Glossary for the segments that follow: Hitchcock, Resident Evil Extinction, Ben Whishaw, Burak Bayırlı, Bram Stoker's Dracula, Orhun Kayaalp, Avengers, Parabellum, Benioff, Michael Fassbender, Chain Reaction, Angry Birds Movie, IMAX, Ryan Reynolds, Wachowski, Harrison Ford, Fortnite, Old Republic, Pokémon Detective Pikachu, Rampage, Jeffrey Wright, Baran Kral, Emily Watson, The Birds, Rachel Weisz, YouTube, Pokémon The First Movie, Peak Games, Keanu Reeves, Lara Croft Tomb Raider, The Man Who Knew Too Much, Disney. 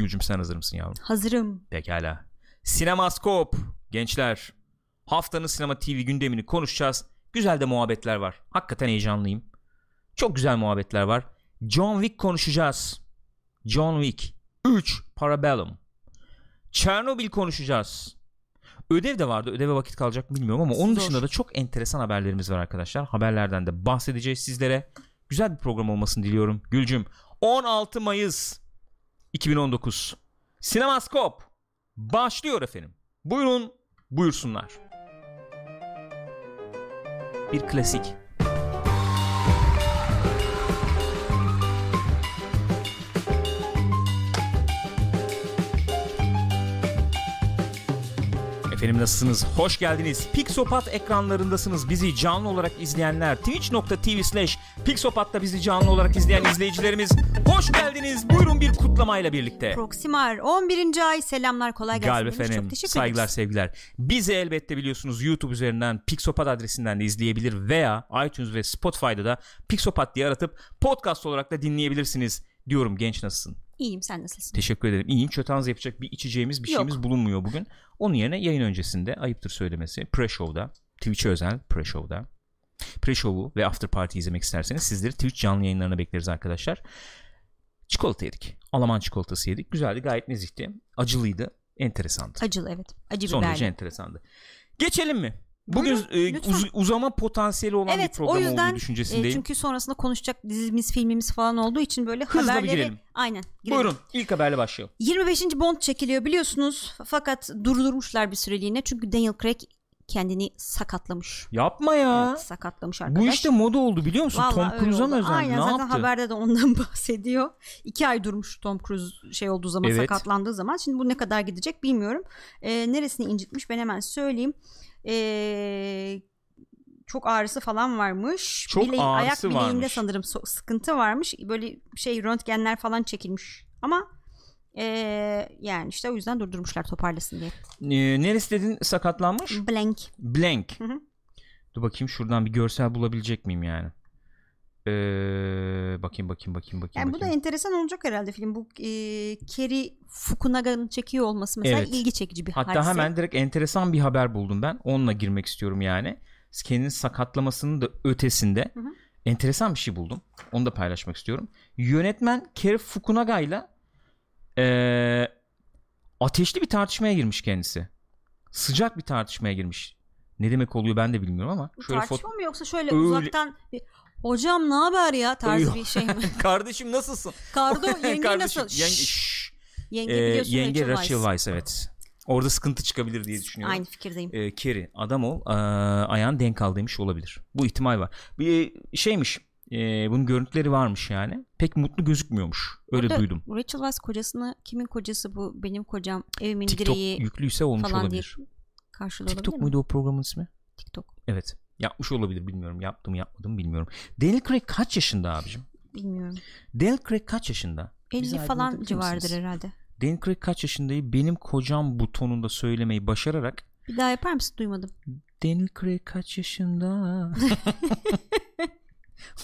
Gülcüm sen hazır mısın yavrum? Hazırım. Pekala. Sinemaskop. Gençler, haftanın sinema TV gündemini konuşacağız. Güzel de muhabbetler var. Hakikaten heyecanlıyım. Çok güzel muhabbetler var. John Wick konuşacağız. John Wick 3 Parabellum. Chernobyl konuşacağız. Ödev de vardı. Ödeve vakit kalacak mı bilmiyorum ama onun dışında da çok enteresan haberlerimiz var arkadaşlar. Haberlerden de bahsedeceğiz sizlere. Güzel bir program olmasını diliyorum. Gülcüm, 16 Mayıs 2019 Sinemaskop başlıyor efendim. Buyurun, buyursunlar. Bir klasik. Efendim nasılsınız? Hoş geldiniz. Pixopat ekranlarındasınız. Bizi canlı olarak izleyenler, twitch.tv/Pixopat'ta bizi canlı olarak izleyen izleyicilerimiz, hoş geldiniz. Buyurun bir kutlamayla birlikte. Proximar 11. ay selamlar, kolay gelsin. Galip efendim, çok teşekkür, saygılar, sevgiler. Bizi elbette biliyorsunuz YouTube üzerinden Pixopat adresinden de izleyebilir veya iTunes ve Spotify'da da Pixopat diye aratıp podcast olarak da dinleyebilirsiniz diyorum. Genç nasılsın? İyiyim, sen nasılsın? Teşekkür ederim. İyiyim. Çötanız yapacak bir içeceğimiz bir şeyimiz bulunmuyor bugün. Onun yerine yayın öncesinde, ayıptır söylemesi, pre-show'da, Twitch'e özel pre-show'da, pre-show'u ve after party izlemek isterseniz sizleri Twitch canlı yayınlarına bekleriz arkadaşlar. Çikolata yedik. Alaman çikolatası yedik. Güzeldi, gayet nezihti. Acılıydı, enteresandı. Acılı, evet. Acı biberli. Son derece enteresandı. Geçelim mi? Bugün uzama potansiyeli olan bir program olduğu düşüncesindeyim. Çünkü sonrasında konuşacak dizimiz, filmimiz falan olduğu için böyle hızla haberleri... girelim. Aynen. Girelim. Buyurun, ilk haberle başlayalım. 25. Bond çekiliyor biliyorsunuz. Fakat durdurmuşlar bir süreliğine. Çünkü Daniel Craig kendini sakatlamış. Yapma ya. Evet, sakatlamış arkadaş. Bu işte moda oldu biliyor musun? Vallahi Tom Cruise'a mı özen? Aynen, ne zaten yaptı? Haberde de ondan bahsediyor. 2 ay durmuş Tom Cruise şey olduğu zaman, evet, sakatlandığı zaman. Şimdi bu ne kadar gidecek bilmiyorum. Neresini incitmiş ben hemen söyleyeyim. Çok ağrısı falan varmış. Çok ayak bileğinde varmış sanırım, sıkıntı varmış. Böyle şey, röntgenler falan çekilmiş. Ama yani işte o yüzden durdurmuşlar toparlasın diye. Neresi dedin sakatlanmış? Blank. Hı-hı. Dur bakayım şuradan bir görsel bulabilecek miyim yani? Bakayım. Yani bu da enteresan olacak herhalde film. Bu Cary Fukunaga'nın çekiyor olması mesela, evet, ilgi çekici bir hadise. Hatta hemen direkt enteresan bir haber buldum ben. Onunla girmek istiyorum yani. Kendini sakatlamasının da ötesinde, hı hı, enteresan bir şey buldum. Onu da paylaşmak istiyorum. Yönetmen Cary Fukunaga'yla ateşli bir tartışmaya girmiş kendisi. Sıcak bir tartışmaya girmiş. Ne demek oluyor ben de bilmiyorum ama. Şöyle tartışma mı yoksa şöyle öyle... uzaktan... Hocam ne haber ya tarzı bir şey mi? Kardeşim nasılsın? Kardo yenge nasıl? Yenge Rachel Weisz, evet. Orada sıkıntı çıkabilir diye düşünüyorum. Aynı fikirdeyim. Kerry adam ol, ayağın denk al demiş olabilir. Bu ihtimal var. Bir şeymiş, bunun görüntüleri varmış yani. Pek mutlu gözükmüyormuş. Öyle orada duydum. Rachel Weisz kocasını, kimin kocası bu benim kocam evimin direği TikTok yüklüyse olmuş olabilir. TikTok muydu o programın ismi? TikTok. Evet. Yapmış olabilir, bilmiyorum. Yaptım yapmadım bilmiyorum. Daniel Craig kaç yaşında abicim? Bilmiyorum. Daniel Craig kaç yaşında? 50 falan civarıdır herhalde. Daniel Craig kaç yaşındayı benim kocam butonunda söylemeyi başararak... Bir daha yapar mısın? Duymadım. Daniel Craig kaç yaşında?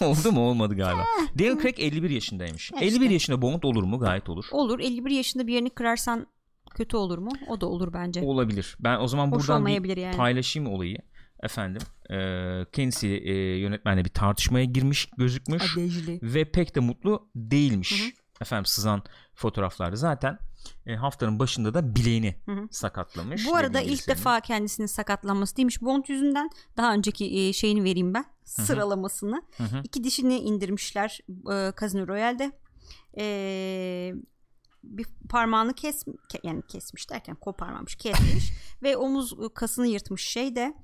Oldu mu? Olmadı galiba. Daniel Craig 51 yaşındaymış. Evet, 51 yaşında Bond olur mu? Gayet olur. Olur. 51 yaşında bir yerini kırarsan kötü olur mu? O da olur bence. Olabilir. Ben o zaman hoş buradan bir yani paylaşayım olayı. Efendim kendisi yönetmenle bir tartışmaya girmiş gözükmüş adejli ve pek de mutlu değilmiş. Hı hı. Efendim sızan fotoğraflarda zaten haftanın başında da bileğini, hı hı, sakatlamış. Bu arada ilk defa kendisinin sakatlanması değilmiş. Bond yüzünden daha önceki şeyini vereyim ben, hı hı, sıralamasını. Hı hı. 2 dişini indirmişler Casino Royale'de. Bir parmağını kesmiş derken koparmamış, kesmiş ve omuz kasını yırtmış şeyde,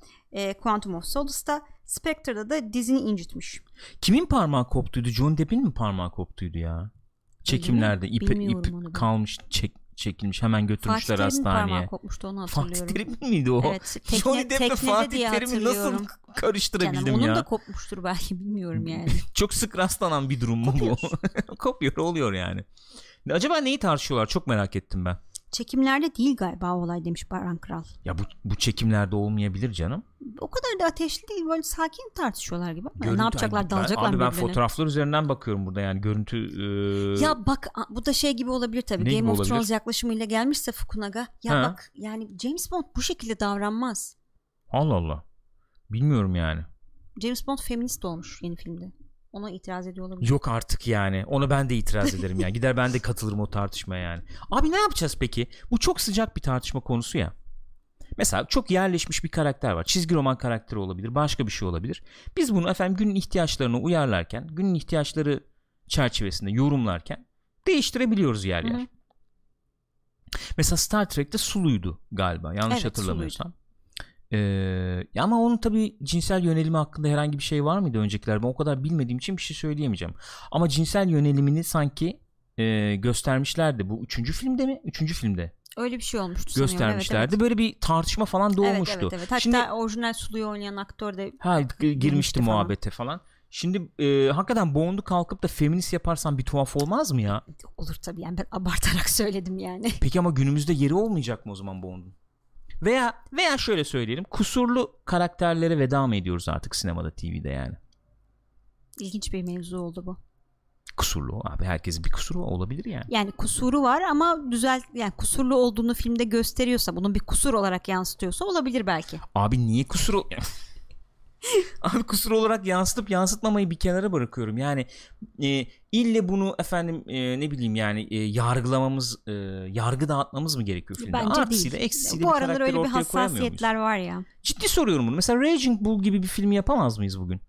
Quantum of Solace'da, Spectre'da da dizini incitmiş. Kimin parmağı koptuydu? John Depp'in mi parmağı koptuydu ya? Çekimlerde ip kalmış, çekilmiş, hemen götürmüşler hastaneye. Fatih Terim miydi o? Evet, Johnny Depp'le Fatih Terim'i nasıl karıştırabildim yani, onun ya? Onun da kopmuştur belki, bilmiyorum yani. Çok sık rastlanan bir durum mu bu? Kopuyor, oluyor yani. Acaba neyi tartışıyorlar? Çok merak ettim ben. Çekimlerde değil galiba olay demiş Baran Kral. Ya bu çekimlerde olmayabilir canım. O kadar da ateşli değil, böyle sakin tartışıyorlar gibi. Görüntü, ne yapacaklar, hani, dalacaklar mı? Abi ben fotoğraflar üzerinden bakıyorum burada, yani görüntü. Ya bak bu da şey gibi olabilir tabii. Game of Thrones yaklaşımıyla gelmişse Fukunaga. Ya ha, bak yani James Bond bu şekilde davranmaz. Allah Allah. Bilmiyorum yani. James Bond feminist olmuş yeni filmde. Ona itiraz ediyor olabilir. Yok artık yani. Ona ben de itiraz ederim yani. Gider ben de katılırım o tartışmaya yani. Abi ne yapacağız peki? Bu çok sıcak bir tartışma konusu ya. Mesela çok yerleşmiş bir karakter var. Çizgi roman karakteri olabilir. Başka bir şey olabilir. Biz bunu efendim günün ihtiyaçlarına uyarlarken, günün ihtiyaçları çerçevesinde yorumlarken değiştirebiliyoruz yer yer. Hı-hı. Mesela Star Trek'te Sulu'ydu galiba. Yanlış hatırlamıyorsam. Ama onun tabii cinsel yönelimi hakkında herhangi bir şey var mıydı öncekiler? Ben o kadar bilmediğim için bir şey söyleyemeyeceğim. Ama cinsel yönelimini sanki göstermişlerdi. Bu 3. filmde mi? 3. filmde. Öyle bir şey olmuştu. Göstermişlerdi. Evet. Böyle bir tartışma falan doğmuştu. Evet. Hatta şimdi, orijinal Sulu'yu oynayan aktör de girmişti falan. Muhabbete falan. Şimdi hakikaten Bond'u kalkıp da feminist yaparsan bir tuhaf olmaz mı ya? Olur tabii yani, ben abartarak söyledim yani. Peki ama günümüzde yeri olmayacak mı o zaman Bond'un? Veya şöyle söyleyelim, kusurlu karakterlere veda mı ediyoruz artık sinemada, TV'de yani? İlginç bir mevzu oldu bu. Kusurlu abi, herkesin bir kusuru olabilir yani. Yani kusuru var ama yani kusurlu olduğunu filmde gösteriyorsa, bunun bir kusur olarak yansıtıyorsa olabilir belki. Abi niye kusuru? Abi kusur olarak yansıtıp yansıtmamayı bir kenara bırakıyorum. Yani ille bunu efendim ne bileyim yani yargılamamız, yargı dağıtmamız mı gerekiyor filmde? Bence artısıyla, değil. Eksisiyle bu aralar öyle bir hassasiyetler var ya. Ciddi soruyorum bunu. Mesela Raging Bull gibi bir film yapamaz mıyız bugün?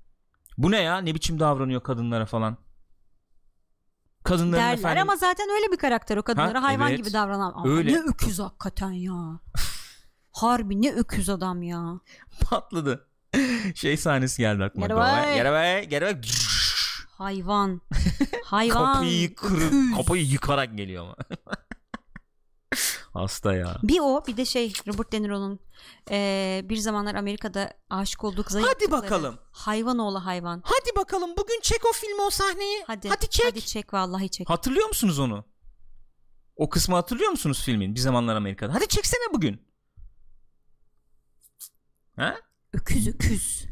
Bu ne ya? Ne biçim davranıyor kadınlara falan? Kadınların derler efendim... ama zaten öyle bir karakter o, kadınlara hayvan gibi davranan. Öyle. Ne öküz hakikaten ya. Harbi ne öküz adam ya. Patladı. Şey sahnesi geldi aklıma. Gel bak. Hayvan. Kapıyı yıkarak geliyor ama. Hasta ya. Bir de şey, Robert De Niro'nun bir zamanlar Amerika'da aşık olduğu kıza. Hadi bakalım. Hayvan oğlu hayvan. Hadi bakalım bugün çek o filmi, o sahneyi. Hadi çek. Hadi çek, vallahi çek. Hatırlıyor musunuz onu? O kısmı hatırlıyor musunuz filmin? Bir zamanlar Amerika'da. Hadi çeksene bugün. Ha? Öküz.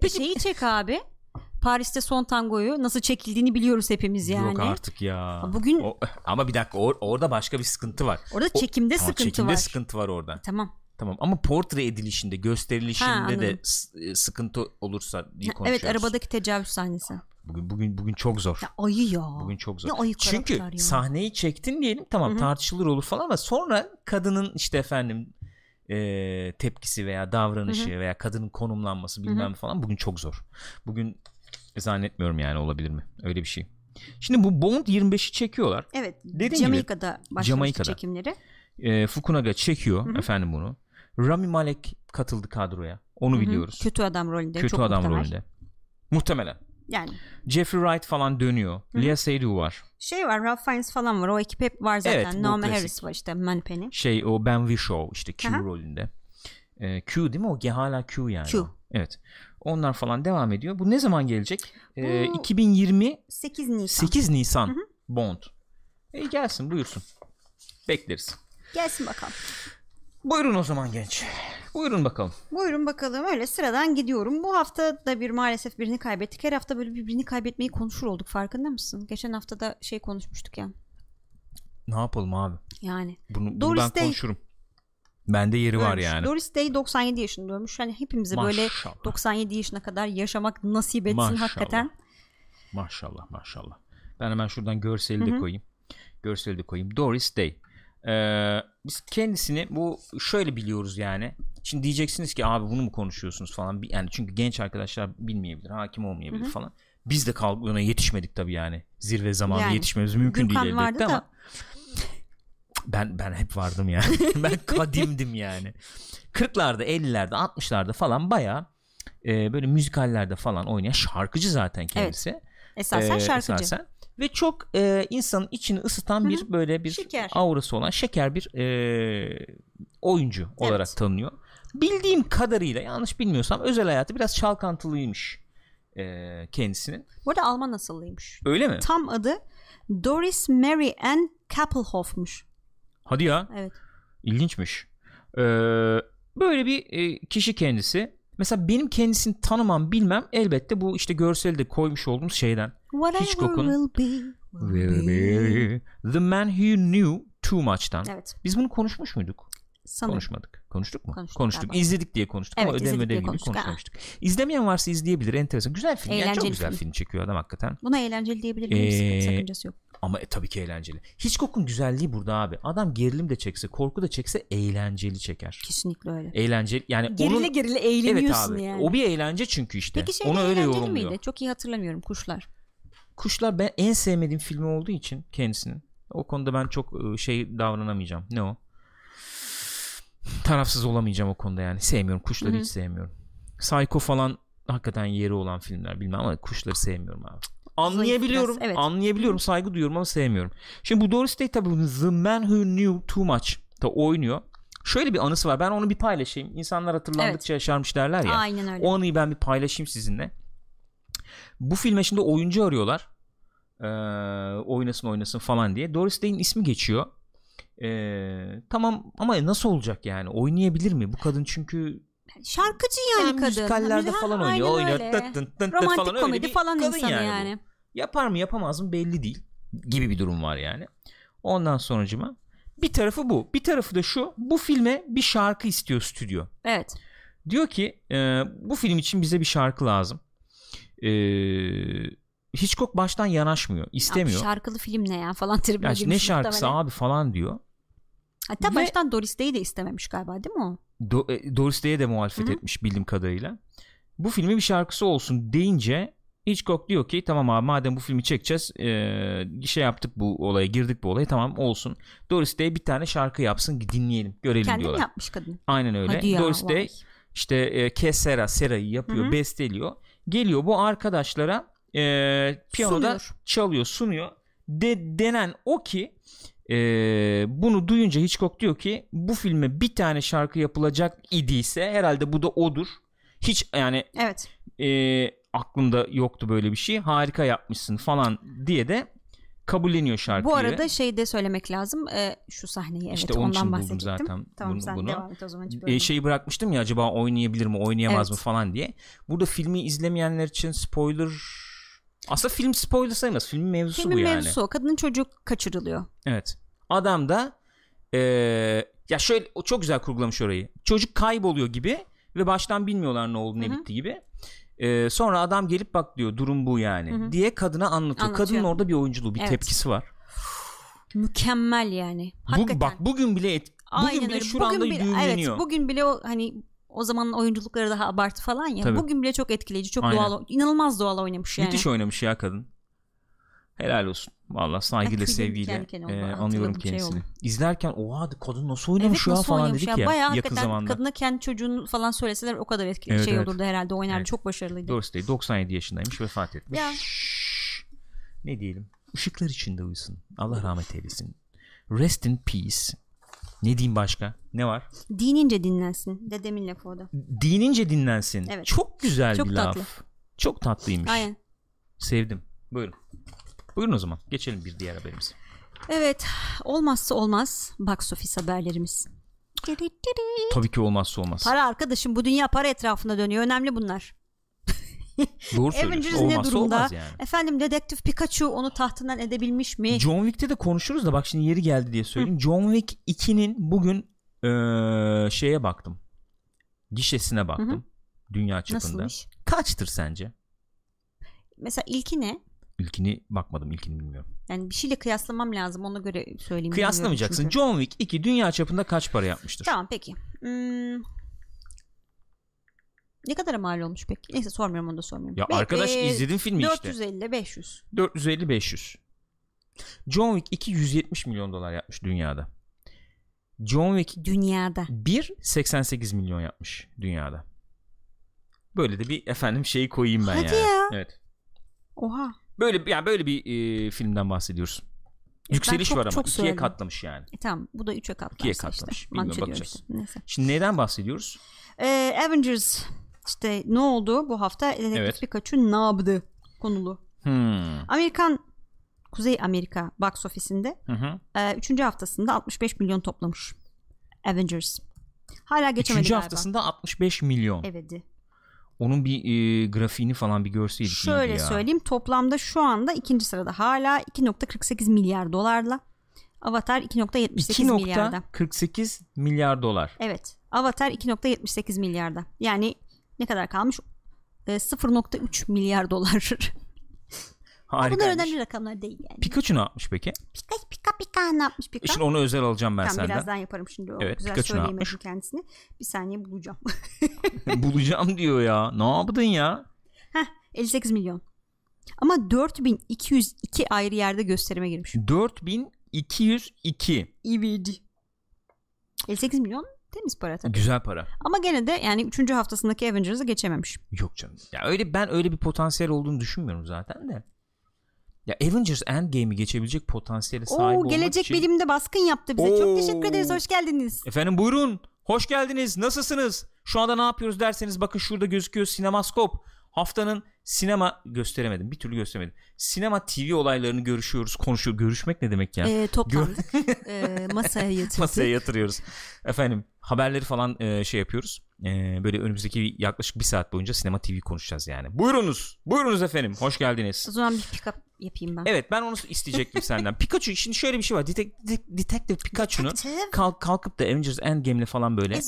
Peki. Şeyi çek abi. Paris'te son tangoyu nasıl çekildiğini biliyoruz hepimiz yani. Yok artık ya. Bugün... Ama bir dakika, orada başka bir sıkıntı var. Orada çekimde sıkıntı var orada. Tamam ama portre edilişinde, gösterilişinde de sıkıntı olursa iyi konuşuyoruz. Evet, arabadaki tecavüz sahnesi. Bugün çok zor. Ya ayı ya. Bugün çok zor. Çünkü ya, sahneyi çektin diyelim, tamam. Hı-hı. Tartışılır olur falan ama sonra kadının işte efendim... tepkisi veya davranışı, hı-hı, veya kadının konumlanması bilmem, hı-hı, falan bugün çok zor. Bugün zannetmiyorum yani, olabilir mi öyle bir şey? Şimdi bu Bond 25'i çekiyorlar. Evet. Jamaika'da başlamıştı çekimleri. Fukunaga çekiyor, hı-hı, efendim bunu. Rami Malek katıldı kadroya. Onu, hı-hı, biliyoruz. Kötü adam rolünde. Muhtemelen. Yani. Jeffrey Wright falan dönüyor. Hı-hı. Lea Seydoux var. Şey var, Ralph Fiennes falan var. O ekip hep var zaten. Evet, Naomi Harris var işte, Manpenny. Şey o Ben Whishaw işte Q, aha, rolünde. Q değil mi? O hala Q yani. Q. Evet. Onlar falan devam ediyor. Bu ne zaman gelecek? 2020 8 Nisan. Hı-hı. Bond. Gelsin, buyursun. Bekleriz. Gelsin bakalım. Buyurun o zaman genç. Buyurun bakalım. Öyle sıradan gidiyorum. Bu hafta da maalesef birini kaybettik. Her hafta böyle birbirini kaybetmeyi konuşur olduk. Farkında mısın? Geçen hafta da şey konuşmuştuk ya. Ne yapalım abi? Yani. Bunu ben konuşurum. Bende yeri var yani. Doris Day 97 yaşında ölmüş. Yani hepimize böyle 97 yaşına kadar yaşamak nasip etsin hakikaten. Maşallah. Ben hemen şuradan görseli de koyayım. Doris Day. Biz kendisini bu şöyle biliyoruz yani. Şimdi diyeceksiniz ki abi bunu mu konuşuyorsunuz falan yani, çünkü genç arkadaşlar bilmeyebilir, hakim olmayabilir, hı-hı, falan. Biz de ona yetişmedik tabii yani. Zirve zamanı yani, yetişmemiz mümkün değil elbette ama ben hep vardım yani. Ben kadimdim yani. 40'larda, 50'lerde, 60'larda falan bayağı böyle müzikallerde falan oynayan şarkıcı zaten kendisi. Evet. Esasen şarkıcı. Ve çok insanın içini ısıtan, hı-hı, bir böyle bir aurası olan şeker bir oyuncu, evet, olarak tanınıyor. Bildiğim kadarıyla, yanlış bilmiyorsam özel hayatı biraz çalkantılıymış kendisinin. Bu arada Alman asıllıymış. Öyle mi? Tam adı Doris Mary Ann Kappelhof'muş. Hadi ya. Evet. İlginçmiş. Böyle bir kişi kendisi. Mesela benim kendisini tanımam bilmem elbette bu işte görseli de koymuş olduğumuz şeyden. Hitchcock'un The Man Who Knew Too Much'tan. Evet. Biz bunu konuşmuş muyduk? Sanırım. Konuşmadık. Konuştuk mu? Konuştuk. Galiba. İzledik diye konuştuk, evet, ama ödev gibi konuşmamıştık. İzlemeyen varsa izleyebilir. Enteresan. Güzel film. Yani çok güzel film çekiyor adam hakikaten. Buna eğlenceli diyebilir miyiz? Sakıncası yok. Ama tabii ki eğlenceli. Hitchcock'un güzelliği burada abi. Adam gerilim de çekse, korku da çekse eğlenceli çeker. Kesinlikle öyle. Eğlenceli. Yani gerile eğleniyorsun, evet abi, yani. O bir eğlence çünkü işte. Peki şey, ona öyle yorumluyor. Miydi? Çok iyi hatırlamıyorum. Kuşlar. Kuşlar ben en sevmediğim filmi olduğu için kendisinin. O konuda ben çok şey davranamayacağım. Ne o? Tarafsız olamayacağım o konuda yani. Sevmiyorum. Kuşları hiç sevmiyorum. Psycho falan hakikaten yeri olan filmler bilmem ama kuşları sevmiyorum abi. Anlayabiliyorum. Evet. Anlayabiliyorum. Saygı duyuyorum ama sevmiyorum. Şimdi bu Doris Day tabii The Man Who Knew Too Much da oynuyor. Şöyle bir anısı var. Ben onu bir paylaşayım. İnsanlar hatırlandıkça yaşarmış derler ya. Aynen öyle. O anıyı ben bir paylaşayım sizinle. Bu filme şimdi oyuncu arıyorlar. Oynasın falan diye. Doris Day'in ismi geçiyor. Tamam ama nasıl olacak yani? Oynayabilir mi? Bu kadın çünkü şarkıcı yani kadın. Müzikallerde falan oynuyor. Romantik komedi falan insanı yani. Yapar mı yapamaz mı belli değil gibi bir durum var yani. Ondan sonracıma bir tarafı bu. Bir tarafı da şu. Bu filme bir şarkı istiyor stüdyo. Evet. Diyor ki bu film için bize bir şarkı lazım. Hitchcock baştan yanaşmıyor. İstemiyor. Abi şarkılı film ne ya falan tribüne girmiş. Ne şarkısı abi falan diyor. Hatta baştan Doris Day'i de istememiş galiba değil mi o? Doris Day'e de muhalefet etmiş bildiğim kadarıyla. Bu filmin bir şarkısı olsun deyince Hitchcock diyor ki tamam abi madem bu filmi çekeceğiz şey yaptık bu olaya girdik bu olaya tamam olsun. Doris Day bir tane şarkı yapsın dinleyelim görelim kendim diyorlar. Kendin yapmış kadın. Aynen öyle. Ya, Doris Day işte Sera'yı yapıyor, besteliyor. Geliyor bu arkadaşlara piyanoda çalıyor, sunuyor. Denen o ki bunu duyunca Hitchcock diyor ki bu filme bir tane şarkı yapılacak idiyse herhalde bu da odur. Hiç yani aklımda yoktu böyle bir şey. Harika yapmışsın falan diye de kabulleniyor şarkıyı. Bu arada şey de söylemek lazım. Şu sahneyi işte ondan bahsettim zaten. Tamam sen devam et o zaman. Şeyi bırakmıştım ya acaba oynayabilir mi oynayamaz mı falan diye. Burada filmi izlemeyenler için spoiler. Aslında film spoiler sayılmaz. Filmin mevzusu bu yani. Filmin mevzusu o. Kadının çocuğu kaçırılıyor. Evet. Adam da ya şöyle çok güzel kurgulamış orayı. Çocuk kayboluyor gibi ve baştan bilmiyorlar ne oldu ne bitti gibi. Sonra adam gelip bak diyor durum bu yani diye kadına anlatıyor. Kadının orada bir oyunculuğu bir tepkisi var. Mükemmel yani. Hakikaten. Bak bugün bile şu anda düğümleniyor. Evet bugün bile o hani o zamanın oyunculukları daha abartı falan ya. Tabii. Bugün bile çok etkileyici, çok doğal, inanılmaz doğal oynamış yani. Müthiş oynamış ya kadın. Helal olsun. Vallahi saygıyla, sevgiyle anıyorum kendisini. Şey İzlerken oha kadın nasıl oynamış ya falan dedik ya. Bayağı yakın zamanda. Kadına kendi çocuğunu falan söyleseler o kadar etkili olurdu herhalde. Oynar çok başarılıydı. Doris Day 97 yaşındaymış, vefat etmiş. Ya. Ne diyelim? Işıklar içinde uyusun. Allah rahmet eylesin. Rest in peace. Ne diyeyim başka? Ne var? Dinince dinlensin. Dedemin lafı o da. Dinince dinlensin. Evet. Çok güzel çok bir tatlı laf. Çok tatlıymış. Aynen. Sevdim. Buyurun. Buyurun o zaman. Geçelim bir diğer haberimize. Evet. Olmazsa olmaz box office haberlerimiz. Tabii ki olmazsa olmaz. Para arkadaşım. Bu dünya para etrafında dönüyor. Önemli bunlar. Doğru söylüyorsun. Olmazsa olmaz yani. Efendim Dedektif Pikachu onu tahtından edebilmiş mi? John Wick'te de konuşuruz da bak şimdi yeri geldi diye söyleyeyim. John Wick 2'nin bugün şeye baktım. Gişesine baktım. Dünya çapında. Nasılmış? Kaçtır sence? Mesela ilki ne? İlkini bakmadım. İlkini bilmiyorum. Yani bir şeyle kıyaslamam lazım. Ona göre söyleyeyim. Kıyaslamayacaksın. John Wick 2 dünya çapında kaç para yapmıştır? Tamam peki. Ne kadara mal olmuş peki? Neyse sormuyorum onu da sormuyorum. Ya arkadaş izledin filmi 450-500. 450-500. John Wick 2 170 milyon dolar yapmış dünyada. John Wick dünyada 1 88 milyon yapmış dünyada. Böyle de bir efendim şeyi koyayım ben. Hadi yani. Ya. Evet. Oha. Böyle yani böyle bir filmden bahsediyoruz. Yükseliş çok, var ama 2'ye katlamış yani. Tamam bu da 3'e katlamış. 2'ye katlamış. İşte. Bilmiyorum bakacağız. Neyse. Şimdi neden bahsediyoruz? Avengers işte ne oldu bu hafta? Dedektif Pikachu ne yaptı konulu. Amerikan Kuzey Amerika box ofisinde 3. haftasında 65 milyon toplamış Avengers. Hala geçemedi 3. haftasında 65 milyon. Evet. Onun bir grafiğini falan bir görseydik. Şöyle söyleyeyim, toplamda şu anda 2. sırada hala 2.48 milyar dolarla. Avatar 2.78 milyarda. 2.48 milyar dolar. Evet. Avatar 2.78 milyarda. Yani ne kadar kalmış? 0.3 milyar dolar. Harika. Bunlar önemli rakamlar değil yani. Pikachu ne yapmış peki? Pika ne yapmış Pika? Şimdi onu özel alacağım ben tamam, senden. Birazdan yaparım şimdi. O evet, güzel Pikachu söyleyeyim kendisini. Bir saniye bulacağım. Bulacağım diyor ya. Ne yaptın ya? Heh, 58 milyon. Ama 4202 ayrı yerde gösterime girmiş. 4202. Evet. 58 milyon temiz para tabii. Güzel para. Ama gene de yani 3. haftasındaki Avengers'ı geçememiş. Yok canım. Ya öyle, ben öyle bir potansiyel olduğunu düşünmüyorum zaten de. Ya Avengers Endgame'i geçebilecek potansiyele sahip olmak için. Gelecek bilimde baskın yaptı bize. Çok teşekkür ederiz. Hoş geldiniz. Efendim buyurun. Hoş geldiniz. Nasılsınız? Şu anda ne yapıyoruz derseniz bakın şurada gözüküyor Sinemaskop. Haftanın sinema gösteremedim. Bir türlü gösteremedim. Sinema TV olaylarını görüşüyoruz. Konuşuyor. Görüşmek ne demek ya? Toplandık. Masaya yatırdık. Masaya yatırıyoruz. Efendim haberleri falan şey yapıyoruz. Böyle önümüzdeki yaklaşık bir saat boyunca Sinema TV konuşacağız yani. Buyurunuz. Buyurunuz efendim. Hoş geldiniz. O zaman bir pick-up yapayım ben. Evet, ben onu isteyecektim senden. Pikachu, şimdi şöyle bir şey var. Detective Pikachu'nun kalkıp da Avengers Endgame'le falan böyle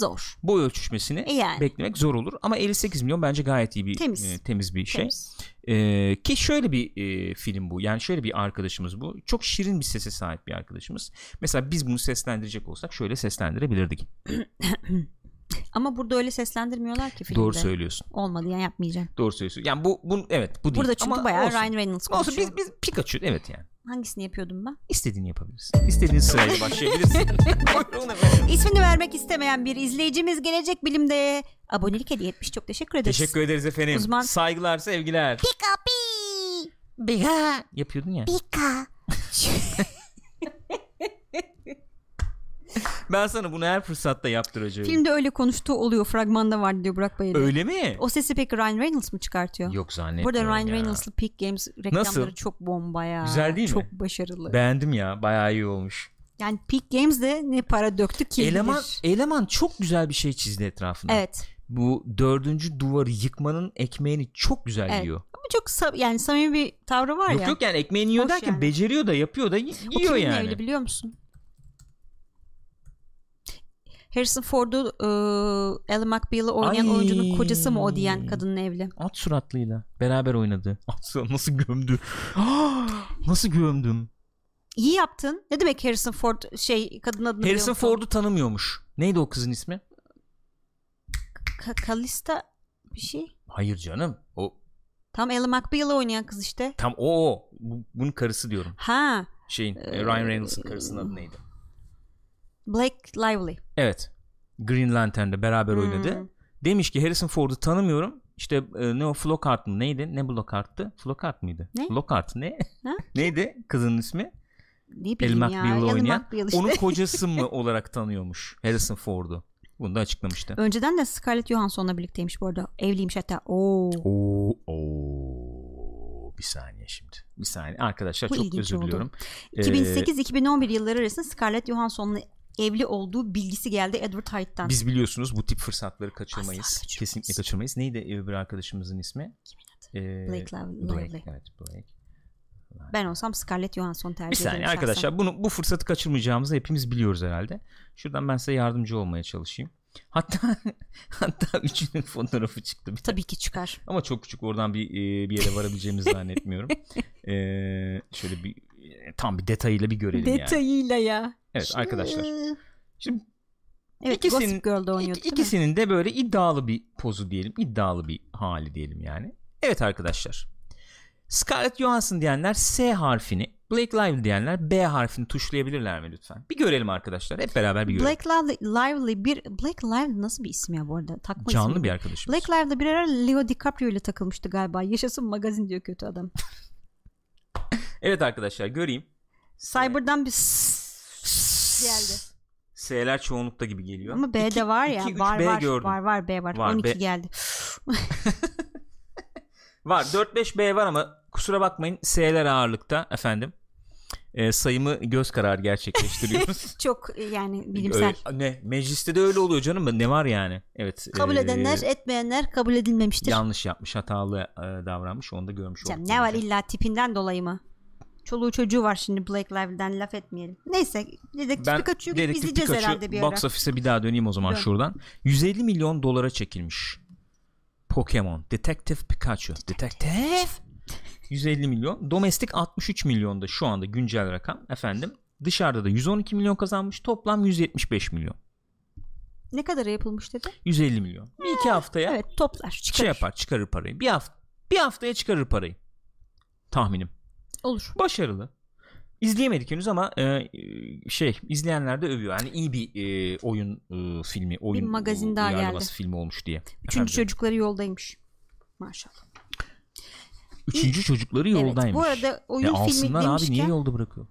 boy ölçüşmesini yani beklemek zor olur. Ama 58 milyon bence gayet iyi bir temiz bir şey. Ki şöyle bir film bu. Yani şöyle bir arkadaşımız bu. Çok şirin bir sese sahip bir arkadaşımız. Mesela biz bunu seslendirecek olsak şöyle seslendirebilirdik. Ama burada öyle seslendirmiyorlar ki filmde. Doğru söylüyorsun. Olmadı yani, yapmayacağım. Doğru söylüyorsun. Yani bu evet, bu değil. Burada çünkü ama bayağı olsun. Ryan Reynolds konuşuyor. Olsun, biz Pikachu evet yani. Hangisini yapıyordum ben? İstediğini yapabilirsin. İstediğin sırayla başlayabilirsin. İsmini vermek istemeyen bir izleyicimiz Gelecek Bilim'de abonelik hediye etmiş. Çok teşekkür ederiz. Teşekkür ederiz efendim. Uzman... Saygılar, sevgiler. Pika pi. Pika. Yapıyordun ya. Pika. Ben sana bunu her fırsatta yaptıracağım. Filmde öyle konuştuğu oluyor. Fragmanda vardı diyor Burak Bayır'da. Öyle mi? O sesi peki Ryan Reynolds mı çıkartıyor? Yok zannetmiyorum. Burada Ryan Reynolds'lı Peak Games reklamları nasıl? Çok bomba ya. Güzel değil mi? Çok başarılı. Beğendim ya. Bayağı iyi olmuş. Yani Peak Games'de ne para döktük ki. Eleman çok güzel bir şey çizdi etrafında. Evet. Bu 4. duvarı yıkmanın ekmeğini çok güzel yiyor. Ama çok yani samimi bir tavrı var ya. Yok yani ekmeğini yiyor derken yani beceriyor da yapıyor da yiyor yani. O kimin evli biliyor musun? Harrison Ford'u Ellen McBeal'ı oynayan oyuncunun kocası mı o diyen kadının evli. At suratlıyla beraber oynadı. At suratlı nasıl gömdü. Nasıl gömdüm. İyi yaptın. Ne demek Harrison Ford şey kadın adını Harrison Ford'u tanımıyormuş. Neydi o kızın ismi? Kalista bir şey. Hayır canım. O. Tam Ellen McBeal'ı oynayan kız işte. Tam o. Bunun karısı diyorum. Ha. Şeyin Ryan Reynolds'ın karısının adı neydi? Blake Lively. Evet. Green Lantern'de beraber oynadı. Demiş ki Harrison Ford'u tanımıyorum. İşte ne o Flockhart mı neydi? Ne Blockhart'tı? Flockhart mıydı? Ne? Flockhart ne? Neydi kızın ismi? Ne bileyim ya. Elmak oynayan. Işte. Onun kocası mı olarak tanıyormuş Harrison Ford'u. Bunu da açıklamıştı. Önceden de Scarlett Johansson'la birlikteymiş bu arada. Evliymiş hatta. Bir saniye şimdi. Bir saniye. Arkadaşlar bu çok özür diliyorum. 2008-2011 yılları arasında Scarlett Johansson'la evli olduğu bilgisi geldi Edward Hyde'dan. Biz biliyorsunuz bu tip fırsatları kaçırmayız. Kesinlikle kaçırmayız. Neydi öbür arkadaşımızın ismi? Blake Lively. Blake, evet, Blake. Ben olsam Scarlett Johansson tercih ederim. Bir saniye arkadaşlar, bu fırsatı kaçırmayacağımızı hepimiz biliyoruz herhalde. Şuradan ben size yardımcı olmaya çalışayım. Hatta üçünün fotoğrafı çıktı. Tabii ki çıkar. Ama çok küçük, oradan bir yere varabileceğimizi zannetmiyorum. Şöyle bir tam bir detayıyla bir görelim. Detayıyla yani. Ya. Evet şimdi... arkadaşlar. Şimdi evet, ikisinin de böyle iddialı bir pozu diyelim, iddialı bir hali diyelim yani. Evet arkadaşlar. Scarlett Johansson diyenler S harfini, Blake Lively diyenler B harfini tuşlayabilirler mi lütfen? Bir görelim arkadaşlar. Hep beraber bir görelim. Blake Lively nasıl bir isim ya bu arada? Takma canlı ismi. Bir arkadaşımız. Blake Lively bir ara Leo DiCaprio ile takılmıştı galiba. Yaşasın magazin diyor kötü adam. Evet arkadaşlar, göreyim. Cyber'dan bir geldi. S'ler çoğunlukta gibi geliyor. Ama B de var ya. Var, B var. 12 geldi. Var 4-5 B var ama kusura bakmayın S'ler ağırlıkta efendim. sayımı göz kararı gerçekleştiriyoruz. Çok yani bilimsel. Öyle, ne mecliste de öyle oluyor canım, ne var yani? Evet. Kabul edenler, etmeyenler kabul edilmemiştir. Yanlış yapmış, hatalı davranmış, onu da görmüş olduk. Ne var illa tipinden dolayı mı? Çoluğu çocuğu var şimdi, Blake Lively'den laf etmeyelim. Neyse, Dedektif Pikachu'yu izleyeceğiz herhalde bir ara. Box Office'e bir daha döneyim o zaman şuradan. 150 milyon dolara çekilmiş Pokémon Detective Pikachu. Detective 150 milyon. Domestik 63 milyonda şu anda güncel rakam efendim. Dışarıda da 112 milyon kazanmış. Toplam 175 milyon. Ne kadara yapılmış dedi? 150 milyon. Bir iki haftaya evet, toplar, çıkarır. Şey yapar, çıkarır parayı. Bir haftaya çıkarır parayı. Tahminim. Olur. Başarılı. İzleyemedik henüz ama izleyenler de övüyor. Yani iyi bir oyun filmi, bir magazin daha geldi. Filmi olmuş diye. Üçüncü çocukları yoldaymış. Maşallah. Üçüncü çocukları yoldaymış. Evet, bu arada oyun filmi demişken, abi niye yolda bırakıyor?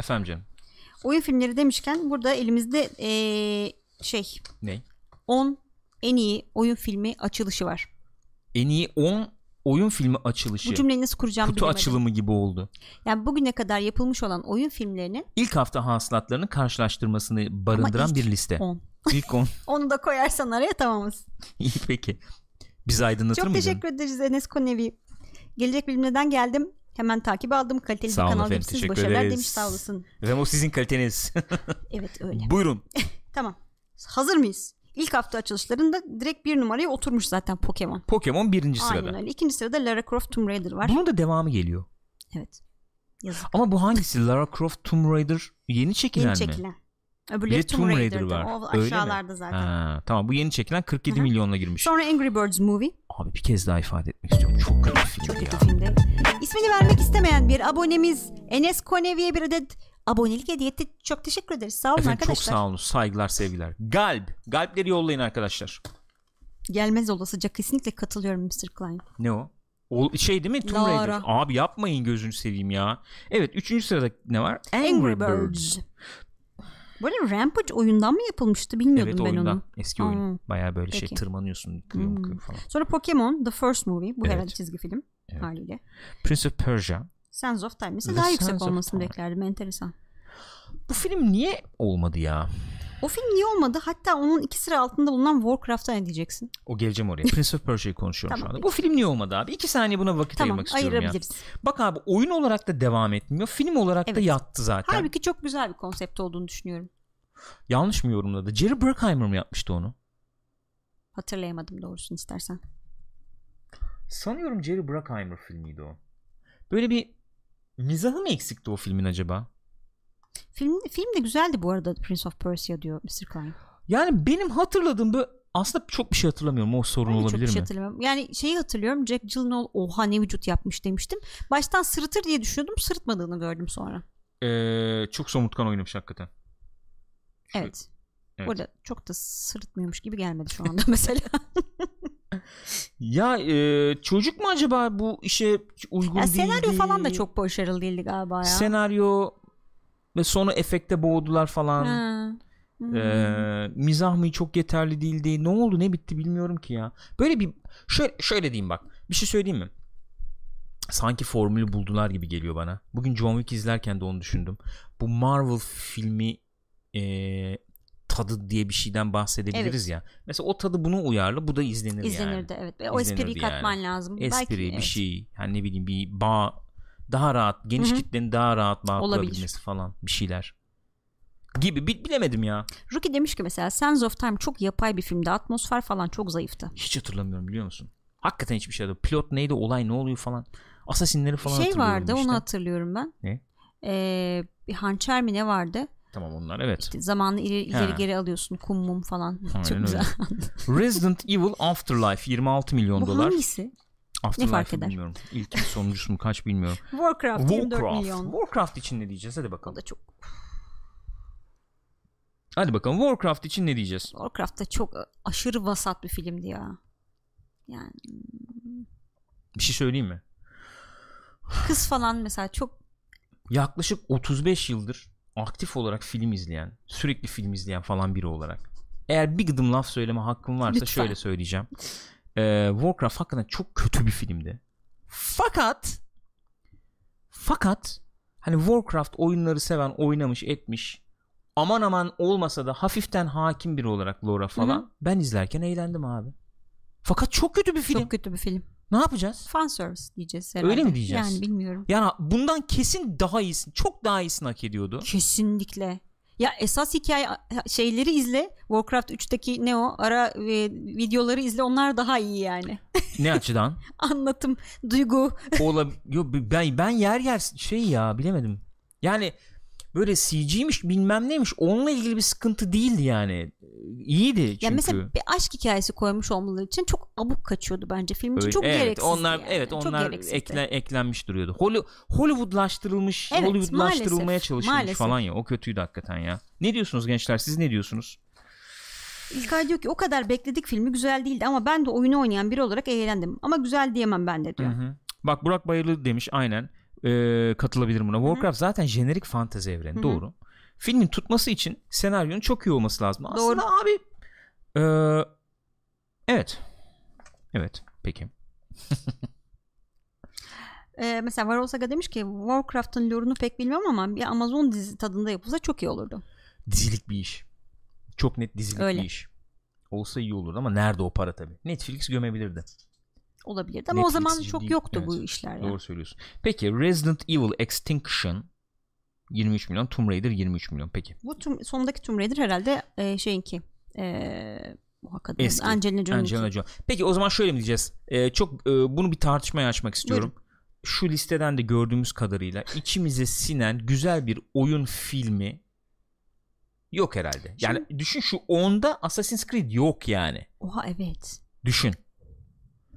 Efendim canım. Oyun filmleri demişken burada elimizde Ne? 10 en iyi oyun filmi açılışı var. En iyi 10 oyun filmi açılışı. Bu cümleyi nasıl kuracağım bilemedim. Kutu açılımı gibi oldu. Yani bugüne kadar yapılmış olan oyun filmlerinin ilk hafta hasılatlarının karşılaştırmasını barındıran bir liste. İlk 10. Onu da koyarsan araya tamamız. İyi peki. Bizi aydınlatır mıydın? Çok teşekkür ederiz Enes Konevi. Gelecek bilimlerden geldim. Hemen takip aldım. Kaliteli bir kanal gibi. Siz başarılar demiş, sağ olasın. Efendim o sizin kaliteniz. Evet öyle. Buyurun. Tamam. Hazır mıyız? İlk hafta açılışlarında direkt bir numaraya oturmuş zaten Pokemon. Pokemon birinci sırada. Aynen öyle. İkinci sırada Lara Croft Tomb Raider var. Bunun da devamı geliyor. Evet. Yazık. Ama bu hangisi? Lara Croft Tomb Raider yeni çekilen mi? Yeni çekilen. Öbürleri Tomb Raider var. O aşağılarda zaten. Ha, tamam, bu yeni çekilen 47 Hı-hı. milyonla girmiş. Sonra Angry Birds Movie. Abi bir kez daha ifade etmek istiyorum. Çok kötü film. Çok kötü filmdi. İsmini vermek istemeyen bir abonemiz Enes Konevi'ye bir adet abonelik hediyeti, çok teşekkür ederiz. Sağ olun efendim, arkadaşlar. Çok sağ olun. Saygılar, sevgiler. Galpleri yollayın arkadaşlar. Gelmez olasıca kesinlikle katılıyorum Mr. Klein. Ne o? Şey değil mi? Tomb Raider. Abi yapmayın, gözünü seveyim ya. Evet, 3. sırada ne var? Angry Birds. Böyle Rampage oyundan mı yapılmıştı bilmiyordum ben onu. Evet, oyundan. Eski oyun. Bayağı böyle Peki. Tırmanıyorsun. Kıyım falan. Sonra Pokemon The First Movie. Bu herhalde çizgi film haliyle. Prince of Persia. Sands of Time mesela daha yüksek olmasını beklerdim. Enteresan. Bu film niye olmadı ya? O film niye olmadı? Hatta onun 2 sıra altında bulunan Warcraft'a ne diyeceksin? O geleceğim oraya. Prince of Persia'yı konuşuyorum tamam, şu anda. Bu film niye olmadı abi? 2 saniye buna vakit ayırmak istiyorum ya. Bak abi, oyun olarak da devam etmiyor. Film olarak da yattı zaten. Halbuki çok güzel bir konsept olduğunu düşünüyorum. Yanlış mı yorumladı? Jerry Bruckheimer mı yapmıştı onu? Hatırlayamadım doğrusunu istersen. Sanıyorum Jerry Bruckheimer filmiydi o. Böyle bir mizahı mı eksikti o filmin acaba? Film de güzeldi bu arada, Prince of Persia diyor Mr. Klein. Yani benim hatırladığım bu, aslında çok bir şey hatırlamıyorum, o sorun olabilir mi? Çok bir şey hatırlamıyorum. Yani şeyi hatırlıyorum, Jack Gyllenhaal oha ne vücut yapmış demiştim. Baştan sırıtır diye düşünüyordum, sırıtmadığını gördüm sonra. Çok somurtkan oynamış hakikaten. Evet. Burada çok da sırıtmıyormuş gibi gelmedi şu anda mesela. Ya çocuk mu acaba bu işe uygun değil? Senaryo falan da çok başarılı değildi galiba ya. Senaryo ve sonra efekte boğdular falan. Mizah mı çok yeterli değildi. Ne oldu ne bitti bilmiyorum ki ya. Böyle bir şöyle diyeyim bak. Bir şey söyleyeyim mi? Sanki formülü buldular gibi geliyor bana. Bugün John Wick izlerken de onu düşündüm. Bu Marvel filmi tadı diye bir şeyden bahsedebiliriz ya. Mesela o tadı buna uyarlı. Bu da izlenir yani. İzlenirdi evet. O espriyi katman lazım. Espri bir şey. Yani ne bileyim bir bağ. Daha rahat. Geniş kitlenin daha rahat bağ kurabilmesi falan. Bir şeyler. Gibi. Bilemedim ya. Rookie demiş ki mesela Sands of Time çok yapay bir filmdi. Atmosfer falan çok zayıftı. Hiç hatırlamıyorum biliyor musun? Hakikaten hiçbir şey hatırlamıyorum. Pilot neydi? Olay ne oluyor falan. Asasinleri falan hatırlıyorum. Vardı işte. Onu hatırlıyorum ben. Ne? Bir hançer mi ne vardı? Tamam onlar İşte zamanı ileri geri alıyorsun, kum mum falan. Aynen, çok güzel. Resident Evil Afterlife 26 milyon dolar. Bu hangisi? Ne fark eder? Bilmiyorum. İlk sonuncusu mu kaç bilmiyorum. Warcraft 24 milyon. Warcraft için ne diyeceğiz? Hadi bakalım. O da çok. Hadi bakalım Warcraft için ne diyeceğiz? Warcraft da çok aşırı vasat bir filmdi ya. Yani. Bir şey söyleyeyim mi? Kız falan mesela çok. Yaklaşık 35 yıldır aktif olarak film izleyen, sürekli film izleyen falan biri olarak, eğer bir gıdım laf söyleme hakkım varsa lütfen. Şöyle söyleyeceğim. Warcraft hakikaten çok kötü bir filmdi. Fakat hani Warcraft oyunları seven, oynamış etmiş, aman aman olmasa da hafiften hakim biri olarak Laura falan, hı-hı, ben izlerken eğlendim abi. Fakat çok kötü bir film. Çok kötü bir film. Ne yapacağız? Fan service diyeceğiz herhalde. Öyle mi diyeceğiz? Yani bilmiyorum. Yani bundan kesin daha iyisini, çok daha iyisini hak ediyordu. Kesinlikle. Ya esas hikaye şeyleri izle. Warcraft 3'teki ne o ara videoları izle. Onlar daha iyi yani. Ne açıdan? Anlatım, duygu. Yo, ben yer yer şey ya bilemedim. Yani böyle CG'miş bilmem neymiş, onunla ilgili bir sıkıntı değildi yani. İyiydi çünkü. Ya mesela bir aşk hikayesi koymuş olmaları için çok abuk kaçıyordu bence film için. Öyle, çok evet, gereksizdi. Onlar, yani. Evet, çok onlar eklenmiş duruyordu. Hollywoodlaştırılmış, evet, Hollywoodlaştırılmaya maalesef, çalışılmış maalesef falan ya. O kötüydü hakikaten ya. Ne diyorsunuz gençler? Siz ne diyorsunuz? İlkay diyor ki o kadar bekledik, filmi güzel değildi ama ben de oyunu oynayan biri olarak eğlendim. Ama güzel diyemem ben de diyor. Hı-hı. Bak Burak Bayırlı demiş aynen. Katılabilirim buna. Warcraft, hı-hı, zaten jenerik fantezi evreni, hı-hı, doğru. Filmin tutması için senaryonun çok iyi olması lazım. Doğru. Aslında abi evet. Evet. Peki. Mesela Varosaga demiş ki Warcraft'ın lore'unu pek bilmem ama bir Amazon dizi tadında yapılsa çok iyi olurdu. Dizilik bir iş. Çok net dizilik öyle bir iş. Olsa iyi olurdu ama nerede o para tabii. Netflix gömebilirdi. Olabilirdi ama Netflix o zaman çok yoktu, evet, bu işler. Yani. Doğru söylüyorsun. Peki Resident Evil Extinction 23 milyon, Tomb Raider 23 milyon. Peki. Bu sondaki Tomb Raider herhalde şeyinki. Angelina Jolie. Peki o zaman şöyle mi diyeceğiz? Bunu bir tartışmaya açmak istiyorum. Buyurun. Şu listeden de gördüğümüz kadarıyla içimize sinen güzel bir oyun filmi yok herhalde. Yani şimdi, düşün şu 10'da Assassin's Creed yok yani. Oha evet. Düşün.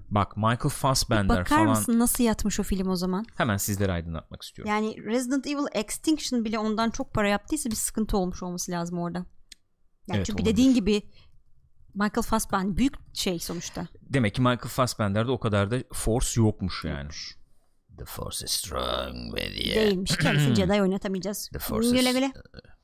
Bak Michael Fassbender falan. Bakar mısın nasıl yatmış o film o zaman? Hemen sizlere aydınlatmak istiyorum. Yani Resident Evil Extinction bile ondan çok para yaptıysa bir sıkıntı olmuş olması lazım orada. Yani evet, çünkü olabilir. Dediğin gibi Michael Fassbender büyük şey sonuçta. Demek ki Michael Fassbender'de o kadar da force yokmuş yani. Yokmuş. The force is strong ve diye. Değilmiş. Kendisi Jedi oynatamayacağız. The force güle güle.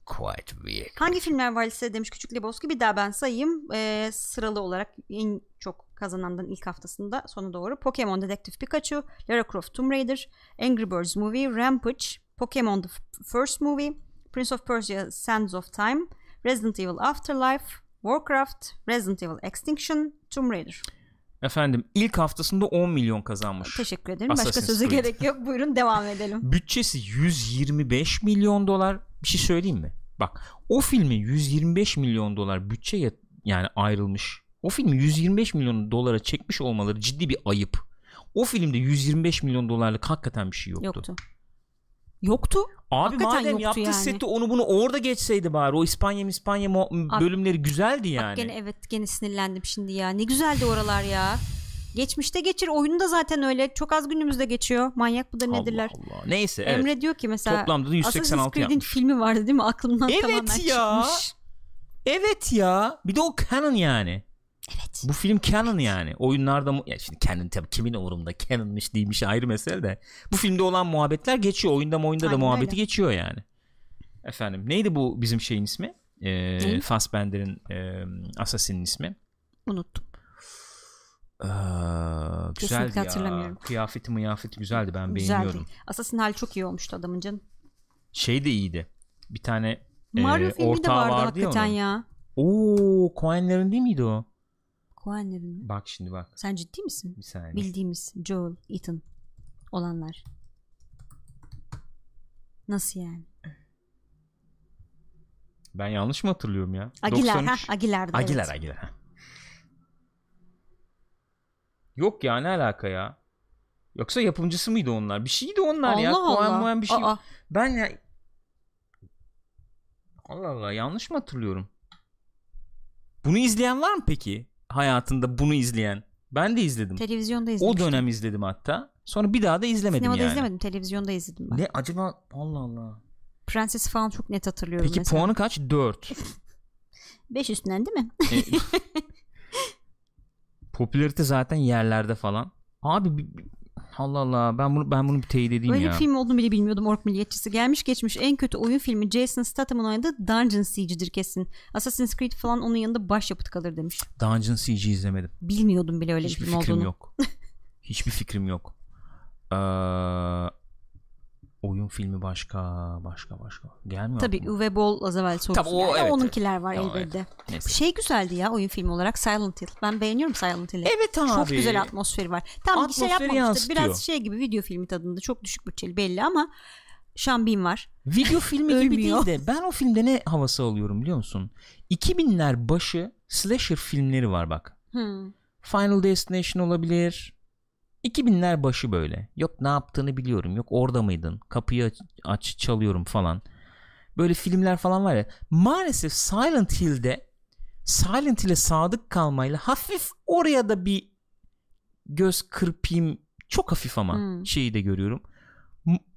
Quite weak. Hangi filmler var listede demiş Küçük Lebowski. Bir daha ben sayayım. Sıralı olarak en çok kazanandan ilk haftasında sona doğru Pokémon Detective Pikachu, Lara Croft Tomb Raider, Angry Birds Movie, Rampage, Pokémon The First Movie, Prince of Persia Sands of Time, Resident Evil Afterlife, Warcraft, Resident Evil Extinction, Tomb Raider. Efendim ilk haftasında 10 milyon kazanmış. Teşekkür ederim. Assassin's başka söze Creed gerek yok. Buyurun devam edelim. Bütçesi 125 milyon dolar. Bir şey söyleyeyim mi? Bak o filmi 125 milyon dolar bütçe yani ayrılmış. O filmi 125 milyon dolara çekmiş olmaları ciddi bir ayıp. O filmde 125 milyon dolarlık hakikaten bir şey yoktu. Yoktu. Abi hakikaten madem yoktu yaptı yani. Seti onu bunu orada geçseydi bari. O İspanya bölümleri güzeldi yani. Gene sinirlendim şimdi ya. Ne güzeldi oralar ya. Geçmişte geçir. Oyunu da zaten öyle. Çok az günümüzde geçiyor. Manyak bu da nedirler. Allah Allah. Neyse evet. Emre diyor ki mesela toplamda 186 yapmış. Assassin's Creed'in filmi vardı değil mi? Aklımdan evet tamamen ya çıkmış. Evet ya. Bir de o canon yani. Evet. Bu film canon yani. Oyunlarda ya şimdi canon tabii kimin umurumda canonmış değilmiş ayrı mesele de. Bu filmde olan muhabbetler geçiyor. Oyunda aynen da muhabbeti öyle geçiyor yani. Efendim neydi bu bizim şeyin ismi? Fassbender'in Assassin'in ismi. Unuttum. Güzeldi ya. Kıyafeti güzeldi, ben beğeniyorum. Assassin hali çok iyi olmuştu adamın canım. Şey de iyiydi. Bir tane Mario filmi de vardı hakikaten ya. Ooo Coen'lerin değil miydi o? Coen'lerin mi? Bak şimdi bak. Sen ciddi misin? Bir saniye. Bildiğimiz Joel, Ethan olanlar. Nasıl yani? Ben yanlış mı hatırlıyorum ya? Aguilar. Yok ya ne alaka ya? Yoksa yapımcısı mıydı onlar? Bir şeydi onlar Allah ya. Coen bir şey. Aa. Ben ya Allah yanlış mı hatırlıyorum? Bunu izleyen var mı peki? Hayatında bunu izleyen. Ben de izledim. Televizyonda izlemiştim. O dönem izledim hatta. Sonra bir daha da izlemedim. Sinemada yani. Sinemada izlemedim. Televizyonda izledim ben. Ne acaba? Allah Allah. Prensesi falan çok net hatırlıyorum peki mesela. Puanı kaç? 4. 5 üstünden değil mi? Popülerite zaten yerlerde falan. Abi Allah Allah ben bunu bir teyit edeyim öyle ya. Öyle bir film olduğunu bile bilmiyordum. Ork milliyetçisi gelmiş geçmiş en kötü oyun filmi Jason Statham'ın oynadığı Dungeon Siege'dir kesin. Assassin's Creed falan onun yanında başyapıt kalır demiş. Dungeon Siege'i izlemedim. Bilmiyordum bile öyle hiçbir bir film olduğunu. Hiçbir fikrim yok. Oyun filmi başka. Gelmiyor tabii mu? Uwe Boll az evvel sorusu. Tabii, o, evet, onunkiler var ya, elbette. Evet. Şey güzeldi ya oyun filmi olarak Silent Hill. Ben beğeniyorum Silent Hill'i. Evet abi. Çok güzel atmosferi var. Tam bir şey yapmamıştı. Biraz şey gibi video filmi tadında, çok düşük bütçeli belli ama Sean Bean var. Video filmi gibi değil de ben o filmde ne havası alıyorum biliyor musun? 2000'ler başı slasher filmleri var bak. Final Destination olabilir. 2000'ler başı böyle. Yok ne yaptığını biliyorum. Yok orada mıydın? Kapıyı aç çalıyorum falan. Böyle filmler falan var ya. Maalesef Silent Hill'de Silent Hill'e sadık kalmayla hafif oraya da bir göz kırpayım. Çok hafif ama şeyi de görüyorum.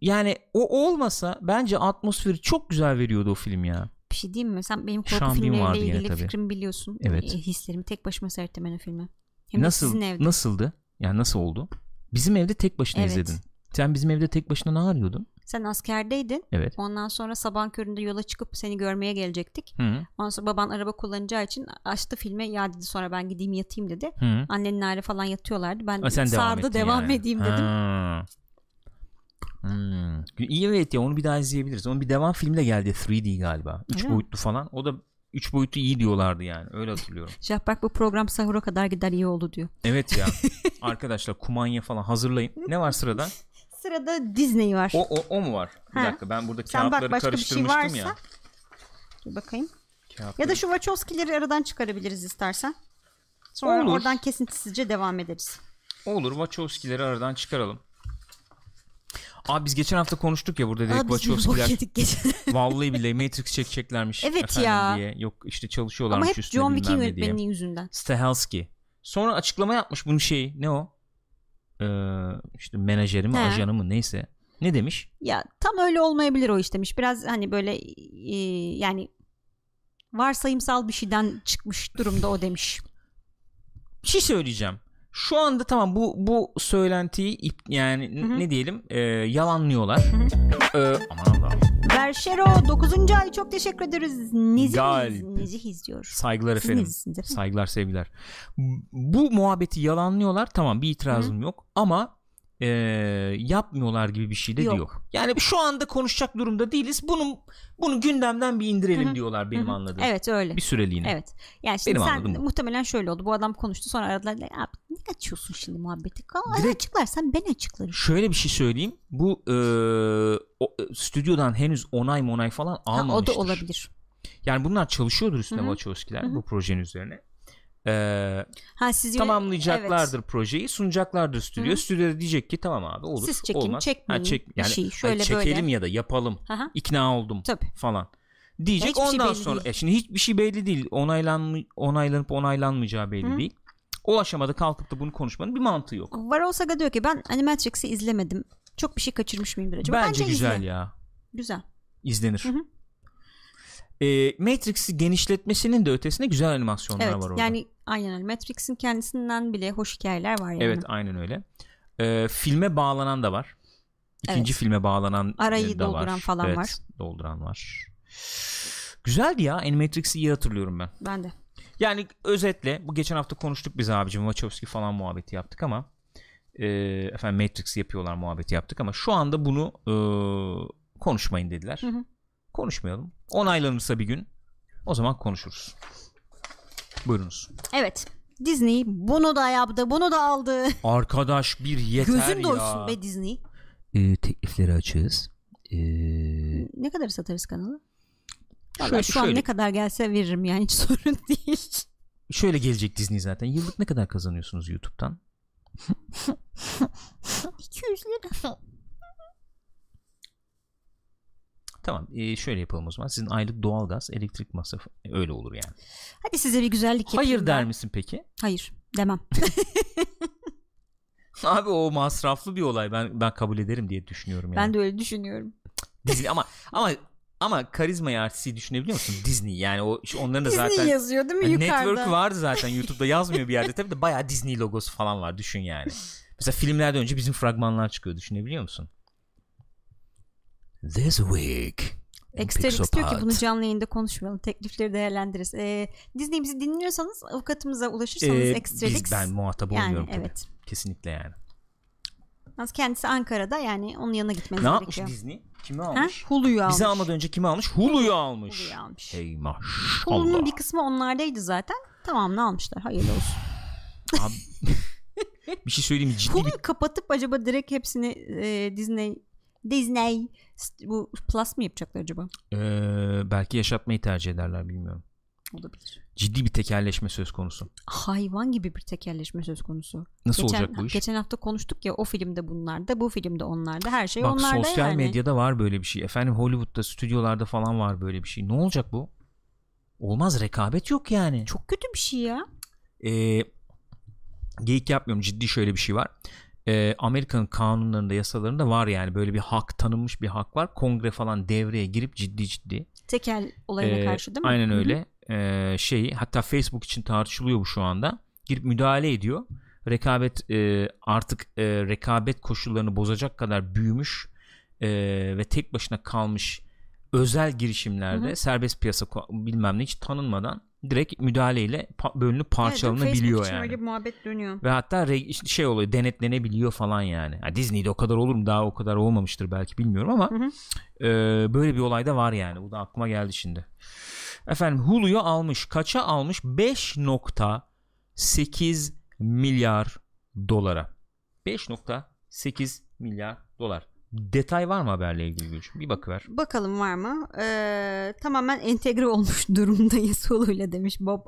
Yani o olmasa bence atmosferi çok güzel veriyordu o film ya. Bir şey diyeyim mi? Sen benim korku filmleriyle ilgili fikrimi biliyorsun. Evet. Hislerimi tek başıma seyrettim ben o filmi. Hem nasıl, nasıldı? Yani nasıl oldu? Bizim evde tek başına izledin. Sen bizim evde tek başına ne arıyordun? Sen askerdeydin. Evet. Ondan sonra sabahın köründe yola çıkıp seni görmeye gelecektik. Hı. Ondan sonra baban araba kullanacağı için açtı filme. Ya dedi sonra ben gideyim yatayım dedi. Hı. Annenin aile falan yatıyorlardı. Ben sağda devam edeyim dedim. İyi evet ya, onu bir daha izleyebiliriz. Onun bir devam filmi de geldi 3D galiba. 3 boyutlu falan. O da 3 boyutu iyi diyorlardı yani. Öyle hatırlıyorum. Şahbak bu program sahura kadar gider iyi oldu diyor. Evet ya. Arkadaşlar kumanya falan hazırlayın. Ne var sırada? Sırada Disney var. O mu var? Bir dakika, ben burada sen kağıtları bak, karıştırmıştım bir şey varsa... ya. Dur bakayım. Kağıtları... Ya da şu Wachowski'leri aradan çıkarabiliriz istersen. Sonra olur, oradan kesintisizce devam ederiz. Olur, Wachowski'leri aradan çıkaralım. Abi biz geçen hafta konuştuk ya burada, direkt Wachowski'ler vallahi billahi Matrix çekeceklermiş evet ya diye. Yok işte çalışıyorlarmış üstüne. Ama hep John Wick'in yönetmeninin yüzünden. Stahelski. Sonra açıklama yapmış bunun şeyi. Ne o? İşte menajeri mi, ajanı mı, neyse. Ne demiş? Ya tam öyle olmayabilir o iş demiş. Biraz hani böyle yani varsayımsal bir şeyden çıkmış durumda o demiş. Bir şey söyleyeceğim. Şu anda tamam bu söylentiyi yani ne diyelim yalanlıyorlar. Aman Allah'ım. Berşero 9. ay çok teşekkür ederiz. Nezih diyor. Saygılar efendim. Saygılar sevgiler. Bu muhabbeti yalanlıyorlar. Tamam, bir itirazım yok ama yapmıyorlar gibi bir şey de yok. Diyor. Yani şu anda konuşacak durumda değiliz. Bunu gündemden bir indirelim diyorlar benim anladığım. Evet öyle. Bir süreliğine. Evet. Yani şimdi benim sen muhtemelen şöyle oldu. Bu adam konuştu sonra aradılar. Abi ne açıyorsun şimdi muhabbeti? Açıklarsan ben açıklarım. Şöyle bir şey söyleyeyim. Bu stüdyodan henüz onay falan almamıştır. O da olabilir. Yani bunlar çalışıyordur üstüne Wachowski'ler bu projenin üzerine. Tamamlayacaklardır projeyi, sunacaklardır stüdyo. Stüdyo diyecek ki tamam abi olur, siz çekin, olmaz. Yani, şey, şöyle çekelim böyle. Ya da yapalım. Aha. İkna oldum tabii. Falan diyecek. Hiçbir ondan şey sonra şimdi hiçbir şey belli değil. Onaylanıp onaylanmayacağı belli değil. O aşamada kalkıp da bunu konuşmanın bir mantığı yok. Varol Saga diyor ki ben Animatrix'i izlemedim. Çok bir şey kaçırmış mıyımdır acaba? Bence güzel ya. Güzel. İzlenir. Matrix'i genişletmesinin de ötesinde güzel animasyonlar var orada. Yani aynen öyle. Matrix'in kendisinden bile hoş hikayeler var yani. Evet aynen öyle. Filme bağlanan da var. İkinci filme bağlanan arayı da var. Arayı dolduran falan var. Dolduran var. Güzeldi ya. Animatrix'i iyi hatırlıyorum ben. Ben de. Yani özetle bu geçen hafta konuştuk biz abicim. Wachowski falan muhabbeti yaptık ama Matrix yapıyorlar muhabbeti yaptık ama şu anda bunu konuşmayın dediler. Konuşmayalım. Onaylanırsa bir gün o zaman konuşuruz. Buyurunuz. Evet. Disney bunu da yaptı, bunu da aldı. Arkadaş bir yeter ya. Gözün doysun be Disney. Teklifleri açığız. Ne kadar satarız kanalı? Şu an ne kadar gelse veririm yani, hiç sorun değil. Şöyle gelecek Disney zaten. Yıllık ne kadar kazanıyorsunuz YouTube'dan? 200 lira. Tamam, şöyle yapalım o zaman. Sizin aylık doğalgaz, elektrik masrafı öyle olur yani. Hadi size bir güzellik yapayım. Hayır der misin peki? Hayır demem. Abi o masraflı bir olay. Ben kabul ederim diye düşünüyorum yani. Ben de öyle düşünüyorum. Disney ama karizmayı, artisti düşünebiliyor musun? Disney yani onların da zaten Disney yazıyor değil mi hani yukarıda? Network vardı zaten, YouTube'da yazmıyor bir yerde. Tabii de bayağı Disney logosu falan var, düşün yani. Mesela filmlerden önce bizim fragmanlar çıkıyor, düşünebiliyor musun? This week. Exterix diyor ki bunu canlı yayında konuşmayalım. Teklifleri değerlendiririz. Disney bizi dinliyorsanız, avukatımıza ulaşırsanız Exterix. Ben muhatap olmuyorum yani, evet. Kesinlikle yani. Nasıl kendisi Ankara'da, yani onun yanına gitmeniz gerekiyor. Ne yapmış Disney? Kimi almış? Hulu'yu almış. Bizi almadan önce kimi almış? Hulu'yu almış. Hulu'yu almış. Hey maşallah. Hulu'nun bir kısmı onlardaydı zaten. Tamamını almışlar. Hayırlı olsun. Abi, bir şey söyleyeyim. Hulu'yu kapatıp acaba direkt hepsini Disney bu Plus mı yapacaklar acaba? Belki yaşatmayı tercih ederler, bilmiyorum. Olabilir. Ciddi bir tekelleşme söz konusu. Hayvan gibi bir tekelleşme söz konusu. Nasıl olacak bu iş? Geçen hafta konuştuk ya, o filmde bunlar da, bu filmde onlar da, her şey onlar da yani. Bak, sosyal medyada var böyle bir şey. Efendim, Hollywood'da, stüdyolarda falan var böyle bir şey. Ne olacak bu? Olmaz, rekabet yok yani. Çok kötü bir şey ya. Geyik yapmıyorum, ciddi şöyle bir şey var. Amerika'nın kanunlarında, yasalarında var yani böyle bir hak, tanınmış bir hak var. Kongre falan devreye girip ciddi tekel olayına karşı, değil mi? Aynen öyle. Şeyi, hatta Facebook için tartışılıyor bu şu anda. Girip müdahale ediyor. Rekabet artık rekabet koşullarını bozacak kadar büyümüş ve tek başına kalmış özel girişimlerde, hı-hı, serbest piyasa bilmem ne hiç tanınmadan direkt müdahaleyle bölünüp parçalanabiliyor, evet, yani. Öyle bir muhabbet dönüyor. Ve hatta şey oluyor, denetlenebiliyor falan yani. Ha, Disney'de o kadar olur mu? Daha o kadar olmamıştır belki, bilmiyorum ama böyle bir olay da var yani. Bu da aklıma geldi şimdi. Efendim, Hulu'yu almış. Kaça almış? 5.8 milyar dolara. 5.8 milyar dolar. Detay var mı haberle ilgili Gülcüm? Bir bakıver. Bakalım var mı? Tamamen entegre olmuş durumdayız Hulu'yla demiş Bob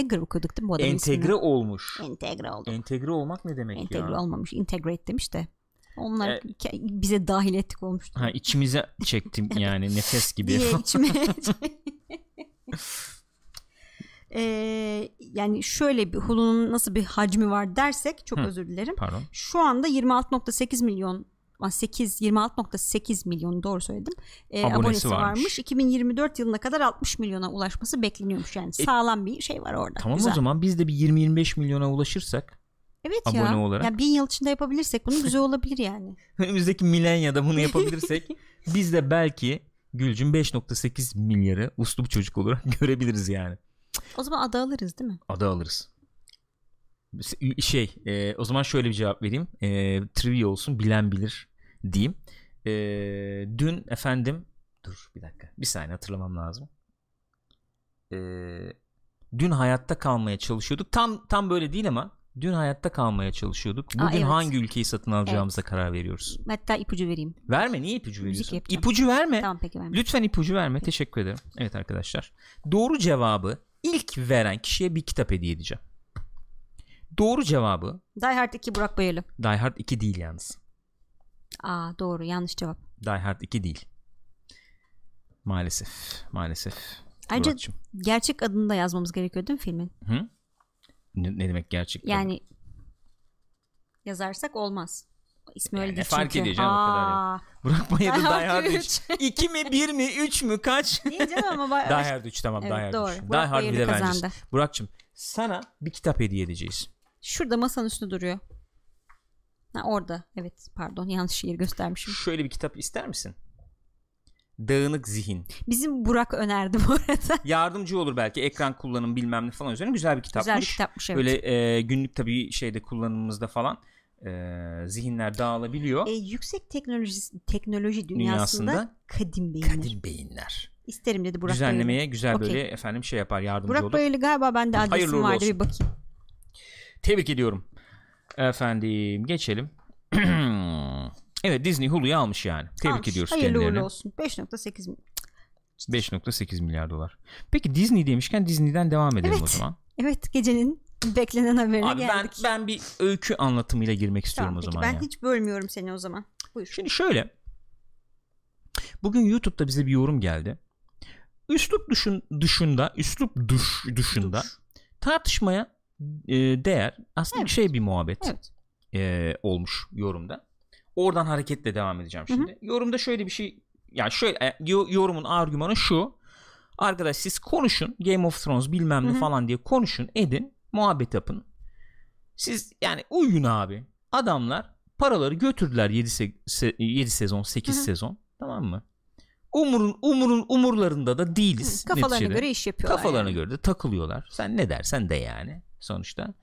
Iger, okuduk değil mi bu adamın entegre ismini? Olmuş. Entegre oldu. Entegre olmak ne demek entegre ya? Entegre olmamış. Integrate demiş de. Onlar bize dahil ettik olmuştu. Ha, içimize çektim yani nefes gibi. Diye içime yani şöyle bir Hulu'nun nasıl bir hacmi var dersek, çok özür dilerim. Pardon. Şu anda 26.8 milyon doğru söyledim. Abonesi varmış. 2024 yılına kadar 60 milyona ulaşması bekleniyormuş yani. Sağlam bir şey var orada. Tamam, güzel. O zaman biz de bir 20-25 milyona ulaşırsak, evet, abone ya olarak. Ya 1000 yıl içinde yapabilirsek bunu, güzel olabilir yani. Önümüzdeki milenyada bunu yapabilirsek biz de belki Gülcüm 5.8 milyarı uslu bir çocuk olarak görebiliriz yani. O zaman ada alırız değil mi? Ada alırız. Şey, o zaman şöyle bir cevap vereyim. Trivia olsun, bilen bilir diyeyim. Dün efendim, dur bir dakika, bir saniye hatırlamam lazım. Dün hayatta kalmaya çalışıyorduk. Tam böyle değil ama dün hayatta kalmaya çalışıyorduk. Bugün evet, hangi ülkeyi satın alacağımıza karar veriyoruz. Hatta ipucu vereyim. Verme, niye ipucu veriyorsun? İpucu verme. Tamam, peki, verme. Lütfen ipucu verme. Peki. Teşekkür ederim. Evet arkadaşlar, doğru cevabı ilk veren kişiye bir kitap hediye edeceğim. Doğru cevabı Die Hard 2 Burak Bayırlı. Die Hard 2 değil yalnız. Aa, doğru, yanlış cevap. Die Hard 2 değil. Maalesef. Ayrıca Burak'cığım, gerçek adını da yazmamız gerekiyor değil mi filmin? Hı? Ne demek gerçek? Yani yazarsak olmaz. İsmi öyle değil çünkü. Fark ediyor canım, o kadar yani. Burak Bayırlı Die Hard 3. 2 mi 1 mi 3 mü kaç? Niye canım ama Die Hard 3, tamam, evet, Die Hard doğru. 3. Burak Die Hard 1'e kazandı. Burak'cığım, sana bir kitap hediye edeceğiz. Şurada masanın üstünde duruyor. Ha, orada. Evet, pardon, yanlış yer göstermişim. Şöyle bir kitap ister misin? Dağınık Zihin. Bizim Burak önerdi bu arada. Yardımcı olur belki. Ekran kullanım bilmem ne falan üzerine güzel bir kitapmış. Güzel bir kitapmış, evet. Böyle günlük tabii şeyde, kullanımımızda falan zihinler dağılabiliyor. Yüksek teknoloji dünyasında kadim beyinler. Kadim beyinler. İsterim dedi Burak. Düzenlemeye Beyli. Güzel böyle, okay, efendim şey yapar, yardımcı Burak olur. Burak Beyli galiba, ben de adresim vardı, bir bakayım. Tebrik ediyorum. Efendim geçelim. Evet, Disney Hulu'yu almış yani. Tebrik ediyoruz kendilerini. Hayırlı olsun. 5.8 milyar dolar. Peki Disney demişken Disney'den devam edelim, evet, o zaman. Evet, gecenin beklenen haberine abi geldik. Ben bir öykü anlatımıyla girmek istiyorum, tamam, o zaman. Ben hiç bölmüyorum seni o zaman. Buyur. Şimdi şöyle. Bugün YouTube'da bize bir yorum geldi. Üslup dışında tartışmaya değer aslında, evet, bir muhabbet, evet, olmuş yorumda. Oradan hareketle devam edeceğim şimdi. Hı-hı. Yorumda şöyle bir şey, yani şöyle, yorumun argümanı şu: arkadaş siz konuşun, Game of Thrones bilmem ne, hı-hı, falan diye konuşun edin, muhabbet yapın. Siz yani uyuyun abi. Adamlar paraları götürdüler 7 sezon 8 hı-hı sezon, tamam mı? Umurlarında da değiliz. Kafalarına neticede göre iş yapıyorlar. Kafalarına yani göre de takılıyorlar. Sen ne dersen de yani sonuçta.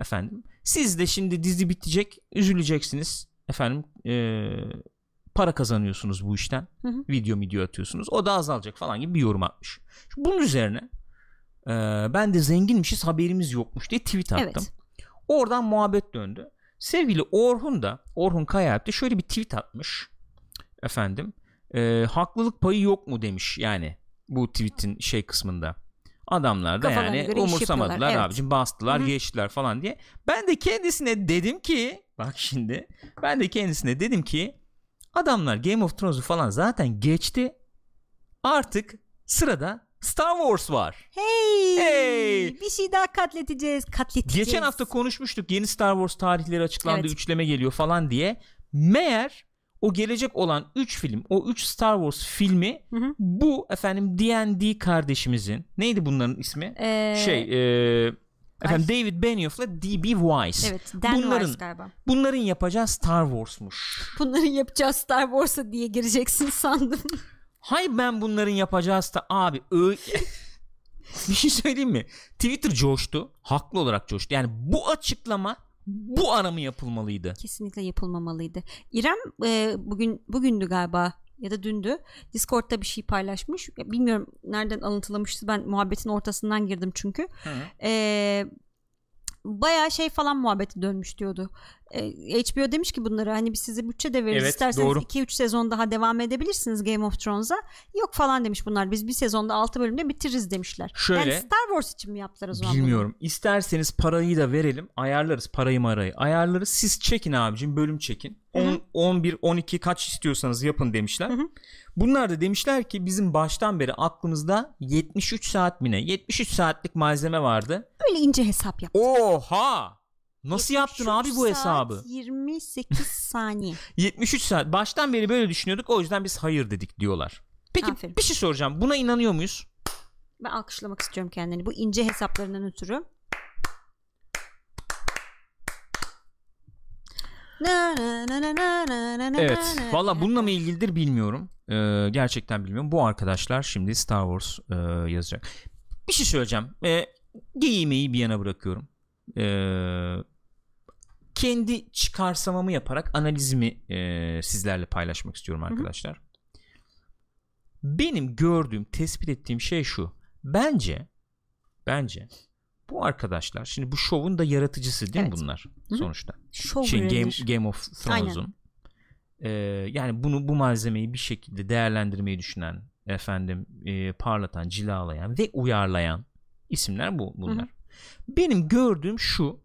Efendim, siz de şimdi dizi bitecek, üzüleceksiniz. efendim para kazanıyorsunuz bu işten. Hı hı. Video atıyorsunuz. O da azalacak falan gibi bir yorum atmış. Bunun üzerine ben de zenginmişiz haberimiz yokmuş diye tweet attım. Evet. Oradan muhabbet döndü. Sevgili Orhun Kayaalp de şöyle bir tweet atmış. Efendim haklılık payı yok mu demiş yani bu tweetin şey kısmında. Adamlar da kafalarına yani umursamadılar, evet. Abicim bastılar, hı-hı, geçtiler falan diye. Ben de kendisine dedim ki bak şimdi adamlar Game of Thrones'u falan zaten geçti. Artık sırada Star Wars var. Hey! Bir şey daha katleteceğiz. Geçen hafta konuşmuştuk. Yeni Star Wars tarihleri açıklandı. Evet. Üçleme geliyor falan diye. Meğer o gelecek olan 3 film, o 3 Star Wars filmi, hı-hı, bu efendim D&D kardeşimizin, neydi bunların ismi? Efendim David Benioff'la D.B. Weiss. Evet, Dan Weiss galiba. Bunların yapacağı Star Wars'muş. Bunların yapacağı Star Wars'a diye gireceksin sandım. Hayır, ben bunların yapacağı abi bir şey söyleyeyim mi? Twitter coştu. Haklı olarak coştu. Yani bu açıklama bu ara mı yapılmalıydı? Kesinlikle yapılmamalıydı. İrem bugündü galiba ya da dündü. Discord'da bir şey paylaşmış. Bilmiyorum nereden alıntılamıştı. Ben muhabbetin ortasından girdim çünkü. Bayağı şey falan muhabbeti dönmüş diyordu. HBO demiş ki bunlara hani biz size bütçe de veririz. Evet, İsterseniz 2-3 sezon daha devam edebilirsiniz Game of Thrones'a. Yok falan demiş bunlar. Biz bir sezonda 6 bölümde bitiririz demişler. Şöyle, yani Star Wars için mi yaptılar o zaman? Bilmiyorum. Bunu? İsterseniz parayı da verelim. Ayarlarız parayı. Siz çekin abicim, bölüm çekin. 10, 11, 12 kaç istiyorsanız yapın demişler. Hı-hı. Bunlar da demişler ki bizim baştan beri aklımızda 73 saat mi ne? 73 saatlik malzeme vardı. Öyle ince hesap yaptık. Oha! Nasıl yaptın abi bu hesabı? 28 saniye. 73 saat. Baştan beri böyle düşünüyorduk. O yüzden biz hayır dedik diyorlar. Peki, aferin. Bir şey soracağım. Buna inanıyor muyuz? Ben alkışlamak istiyorum kendini. Bu ince hesaplarından ötürü. Evet. Valla bununla mı ilgilidir bilmiyorum. Gerçekten bilmiyorum. Bu arkadaşlar şimdi Star Wars yazacak. Bir şey söyleyeceğim. Geyimeyi bir yana bırakıyorum. Kendi çıkarsamamı yaparak analizimi sizlerle paylaşmak istiyorum arkadaşlar. Hı hı. Benim gördüğüm, tespit ettiğim şey şu. Bence bu arkadaşlar, şimdi bu şovun da yaratıcısı değil, evet, mi bunlar, hı hı, sonuçta? Şimdi Game of Thrones'un yani bu malzemeyi bir şekilde değerlendirmeyi düşünen, efendim parlatan, cilalayan ve uyarlayan isimler bunlar. Hı hı. Benim gördüğüm şu.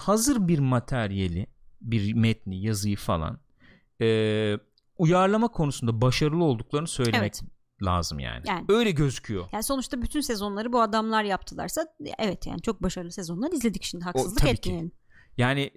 Hazır bir materyali, bir metni, yazıyı falan uyarlama konusunda başarılı olduklarını söylemek, evet, lazım yani. Öyle gözüküyor. Yani sonuçta bütün sezonları bu adamlar yaptılarsa, evet, yani çok başarılı sezonlar izledik, şimdi haksızlık etmeyelim. Yani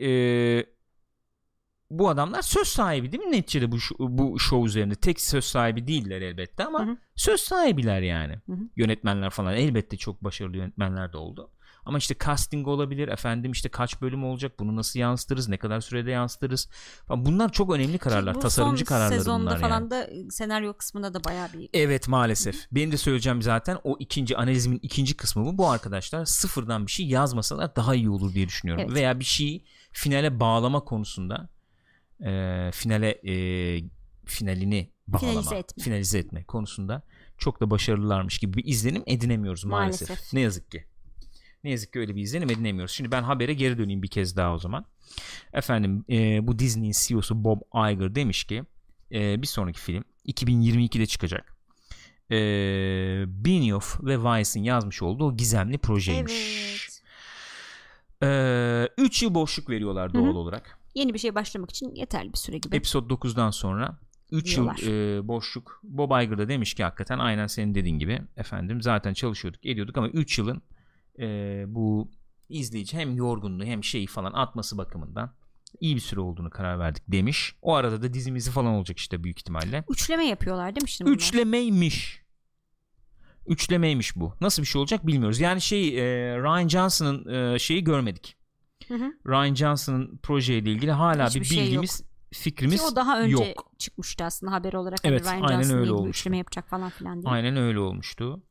bu adamlar söz sahibi değil mi neticede bu show üzerinde? Tek söz sahibi değiller elbette ama, hı hı, söz sahibiler yani. Hı hı. Yönetmenler falan elbette çok başarılı yönetmenler de oldu. Ama işte casting olabilir, efendim işte kaç bölüm olacak, bunu nasıl yansıtırız, ne kadar sürede yansıtırız. Bunlar çok önemli kararlar, tasarımcı kararlar bunlar yani. Bu son sezonda falan da senaryo kısmında da bayağı bir... Evet, maalesef. Hı-hı. Benim de söyleyeceğim zaten o analizimin ikinci kısmı bu. Bu arkadaşlar sıfırdan bir şey yazmasalar daha iyi olur diye düşünüyorum. Evet. Veya bir şeyi finale bağlama konusunda finalini bağlama, finalize etme konusunda çok da başarılılarmış gibi bir izlenim edinemiyoruz maalesef. Ne yazık ki öyle bir izlenim edinemiyoruz. Şimdi ben habere geri döneyim bir kez daha o zaman. Efendim bu Disney'in CEO'su Bob Iger demiş ki bir sonraki film 2022'de çıkacak. Benioff ve Weiss'in yazmış olduğu o gizemli projeymiş. 3 yıl boşluk veriyorlar doğal, hı-hı, olarak. Yeni bir şeye başlamak için yeterli bir süre gibi. Episod 9'dan sonra 3 yıl boşluk. Bob Iger da demiş ki hakikaten aynen senin dediğin gibi. Efendim zaten çalışıyorduk, ediyorduk ama 3 yılın bu izleyici hem yorgunluğu hem şeyi falan atması bakımından iyi bir süre olduğunu karar verdik demiş. O arada da dizimizi falan olacak işte büyük ihtimalle. Üçleme yapıyorlar değil mi şimdi bunlar? Üçlemeymiş bu. Nasıl bir şey olacak bilmiyoruz. Yani Ryan Johnson'ın şeyi görmedik. Hı hı. Ryan Johnson'ın projeyle ilgili hala hiçbir bir bilgimiz, şey yok, fikrimiz yok. O daha önce çıkmıştı aslında haber olarak. Evet, hani Ryan Johnson öyle olmuştu. Üçleme yapacak falan filan diye. Aynen öyle olmuştu.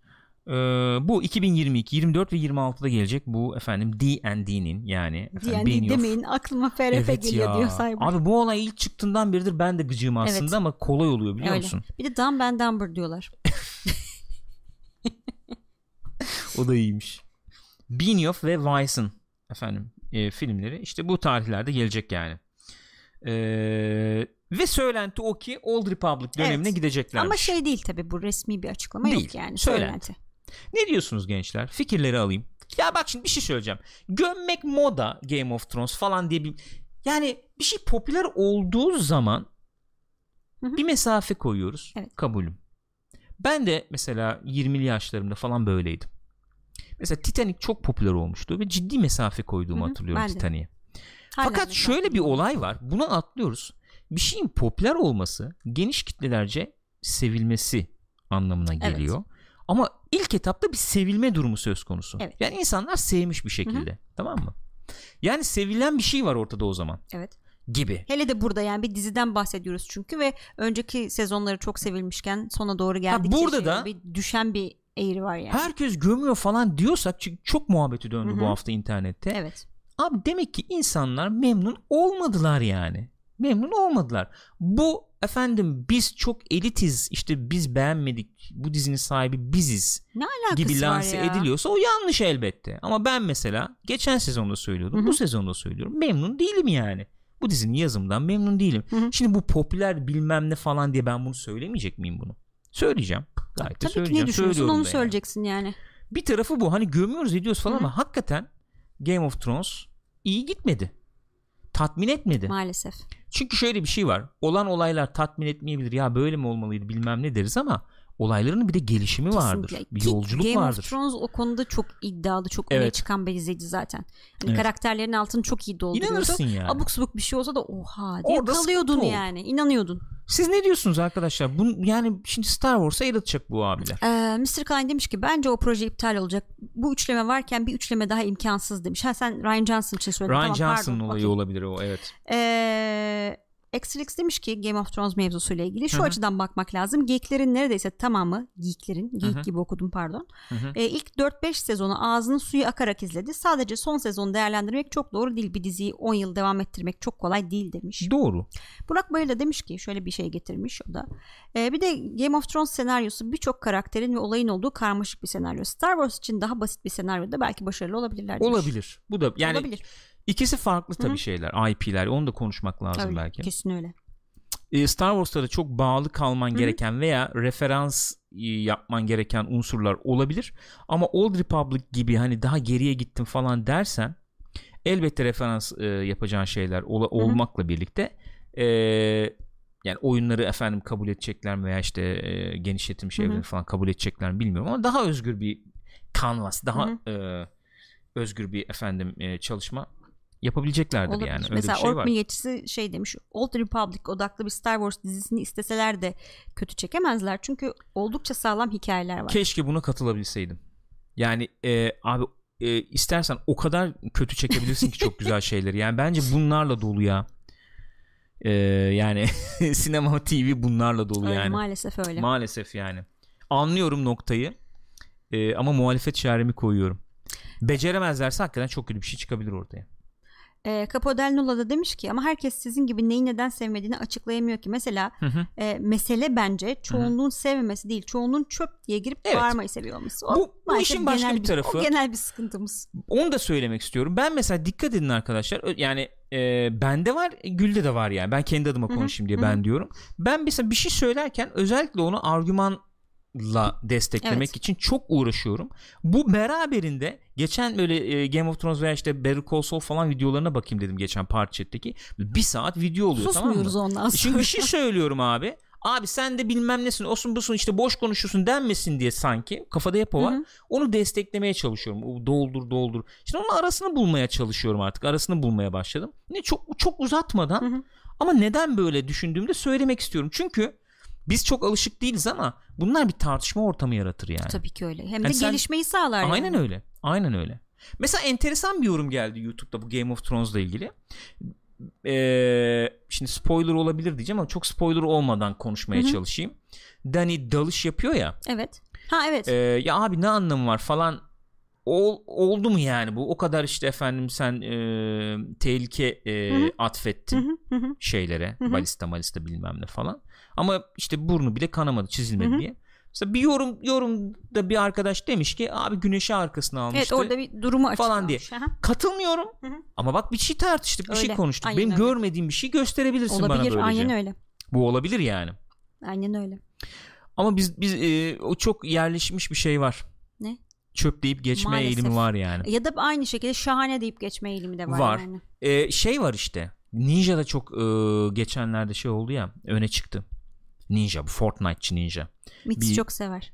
Bu 2022, 24 ve 26'da gelecek bu efendim D&D'nin yani D&D demeyin aklıma FRP evet geliyor diyor Cyber. Abi bu olay ilk çıktığından beridir ben de gıcığım aslında evet. Ama kolay oluyor biliyor öyle. Musun? Bir de Dumb and Dumber diyorlar. O da iyiymiş. Benioff ve Weiss'ın efendim filmleri işte bu tarihlerde gelecek yani. Ve söylenti o ki Old Republic dönemine evet. Gidecekler. Ama şey değil tabi bu resmi bir açıklama değil. Yok yani söylenti. Ne diyorsunuz gençler? Fikirleri alayım. Ya bak şimdi bir şey söyleyeceğim. Gömmek moda Game of Thrones falan diye bir yani bir şey popüler olduğu zaman hı-hı. Bir mesafe koyuyoruz. Evet. Kabulüm. Ben de mesela 20'li yaşlarımda falan böyleydim. Mesela Titanic çok popüler olmuştu ve ciddi mesafe koyduğumu hı-hı. Hatırlıyorum Titanic'e. Fakat şöyle bir olay var. Buna atlıyoruz. Bir şeyin popüler olması geniş kitlelerce sevilmesi anlamına geliyor. Evet. Ama ilk etapta bir sevilme durumu söz konusu. Evet. Yani insanlar sevmiş bir şekilde. Hı-hı. Tamam mı? Yani sevilen bir şey var ortada o zaman. Evet. Gibi. Hele de burada yani bir diziden bahsediyoruz çünkü ve önceki sezonları çok sevilmişken sona doğru geldikçe burada şey, da bir düşen bir eğri var yani. Herkes gömüyor falan diyorsak çünkü çok muhabbeti döndü hı-hı. Bu hafta internette. Evet. Abi demek ki insanlar memnun olmadılar yani. Memnun olmadılar. Bu efendim biz çok elitiz işte biz beğenmedik bu dizinin sahibi biziz gibi lanse ediliyorsa o yanlış elbette. Ama ben mesela geçen sezonda söylüyordum hı-hı. Bu sezonda söylüyorum memnun değilim yani. Bu dizinin yazımından memnun değilim. Hı-hı. Şimdi bu popüler bilmem ne falan diye ben bunu söylemeyecek miyim bunu? Söyleyeceğim. Gayet tabii söyleyeceğim. Ki ne düşünüyorsun onu söyleyeceksin yani. Bir tarafı bu hani gömüyoruz ediyoruz falan hı-hı. Ama hakikaten Game of Thrones iyi gitmedi. Tatmin etmedi. Maalesef. Çünkü şöyle bir şey var. Olan olaylar tatmin etmeyebilir. Ya böyle mi olmalıydı bilmem ne deriz ama olayların bir de gelişimi kesinlikle. Vardır. Bir yolculuk Game vardır. Game of Thrones o konuda çok iddialı. Çok öne evet. Çıkan bir izleyici zaten. Hani evet. Karakterlerin altını çok iyi dolduruyordu. İnanırsın yani. Abuk subuk bir şey olsa da oha diye orada kalıyordun yani. İnanıyordun. Siz ne diyorsunuz arkadaşlar? Bunu, yani şimdi Star Wars'a yaratacak bu abiler. Mr. Klein demiş ki bence o proje iptal olacak. Bu üçleme varken bir üçleme daha imkansız demiş. Ha sen Ryan Johnson için söyledin. Ryan tamam, Johnson pardon, olayı okay. Olabilir o evet. Extrix demiş ki Game of Thrones mevzusuyla ilgili şu hı-hı. Açıdan bakmak lazım. Geeklerin neredeyse tamamı geeklerin geek hı-hı. Gibi okudum pardon. İlk 4-5 sezonu ağzının suyu akarak izledi. Sadece son sezonu değerlendirmek çok doğru değil. Bir diziyi 10 yıl devam ettirmek çok kolay değil demiş. Doğru. Burak Bayır da demiş ki şöyle bir şey getirmiş o da. Bir de Game of Thrones senaryosu birçok karakterin ve olayın olduğu karmaşık bir senaryo. Star Wars için daha basit bir senaryoda belki başarılı olabilirler demiş. Olabilir. Bu da yani olabilir. İkisi farklı tabii hı-hı. Şeyler IP'ler onu da konuşmak lazım tabii, belki kesin öyle. Star Wars'ta da çok bağlı kalman hı-hı. Gereken veya referans yapman gereken unsurlar olabilir ama Old Republic gibi hani daha geriye gittim falan dersen elbette referans yapacağın şeyler olmakla birlikte yani oyunları efendim kabul edecekler mi veya işte genişletilmiş evren falan kabul edecekler mi bilmiyorum ama daha özgür bir canvas daha özgür bir efendim çalışma yapabileceklerdir olabilir. Yani öyle mesela şey Orkun yetisi şey demiş Old Republic odaklı bir Star Wars dizisini isteseler de kötü çekemezler çünkü oldukça sağlam hikayeler var. Keşke buna katılabilseydim yani abi istersen o kadar kötü çekebilirsin ki çok güzel şeyleri yani bence bunlarla dolu ya yani sinema TV bunlarla dolu öyle, yani maalesef öyle maalesef yani anlıyorum noktayı ama muhalefet şerimi koyuyorum beceremezlerse hakikaten çok kötü bir şey çıkabilir ortaya. Capo Del Nola da demiş ki ama herkes sizin gibi neyi neden sevmediğini açıklayamıyor ki mesela hı-hı. Mesele bence çoğunluğun hı-hı. Sevmemesi değil çoğunluğun çöp diye girip evet. Bağırmayı seviyor olması bu işin başka bir tarafı o genel bir sıkıntımız onu da söylemek istiyorum ben mesela dikkat edin arkadaşlar yani bende var Gül'de de var yani ben kendi adıma konuşayım diye hı-hı. Ben diyorum ben mesela bir şey söylerken özellikle onu argümanla desteklemek evet. için çok uğraşıyorum bu beraberinde geçen böyle Game of Thrones veya işte Better Call Saul falan videolarına bakayım dedim geçen parçetteki bir saat video oluyor susmuyoruz tamam mı? Ondan sonra. Şimdi bir şey söylüyorum abi sen de bilmem nesin olsun busun işte boş konuşuyorsun denmesin diye sanki kafada hep o var hı-hı. Onu desteklemeye çalışıyorum doldur şimdi onun arasını bulmaya çalışıyorum artık arasını bulmaya başladım ne çok uzatmadan hı-hı. Ama neden böyle düşündüğümde söylemek istiyorum çünkü biz çok alışık değiliz ama bunlar bir tartışma ortamı yaratır yani. Tabii ki öyle. Hem de yani gelişmeyi sağlar. Aynen yani. Öyle. Aynen öyle. Mesela enteresan bir yorum geldi YouTube'da bu Game of Thrones'la ilgili. Şimdi spoiler olabilir diyeceğim ama çok spoiler olmadan konuşmaya hı-hı. Çalışayım. Dany dalış yapıyor ya. Evet. Ha evet. Ya abi ne anlamı var falan oldu mu yani bu? O kadar işte efendim sen tehlike atfettin şeylere. Balista bilmem ne falan. Ama işte burnu bile kanamadı, çizilmedi diye. Mesela bir yorumda bir arkadaş demiş ki abi güneşi arkasına almıştı. Evet, orada bir durumu falan diye. Aha. Katılmıyorum. Ama bak bir şey tartıştık, bir şey konuştuk. Aynen, benim görmediğim bir şey gösterebilirsin olabilir, bana böylece. Aynen öyle. Bu olabilir yani. Aynen öyle. Ama biz o çok yerleşmiş bir şey var. Ne? Çöp deyip geçme maalesef eğilimi var yani. Ya da aynı şekilde şahane deyip geçme eğilimi de var. Yani. Şey var işte. Ninja'da çok geçenlerde şey oldu ya, öne çıktı. Ninja, bu Fortnite'çi ninja. Mitch çok sever.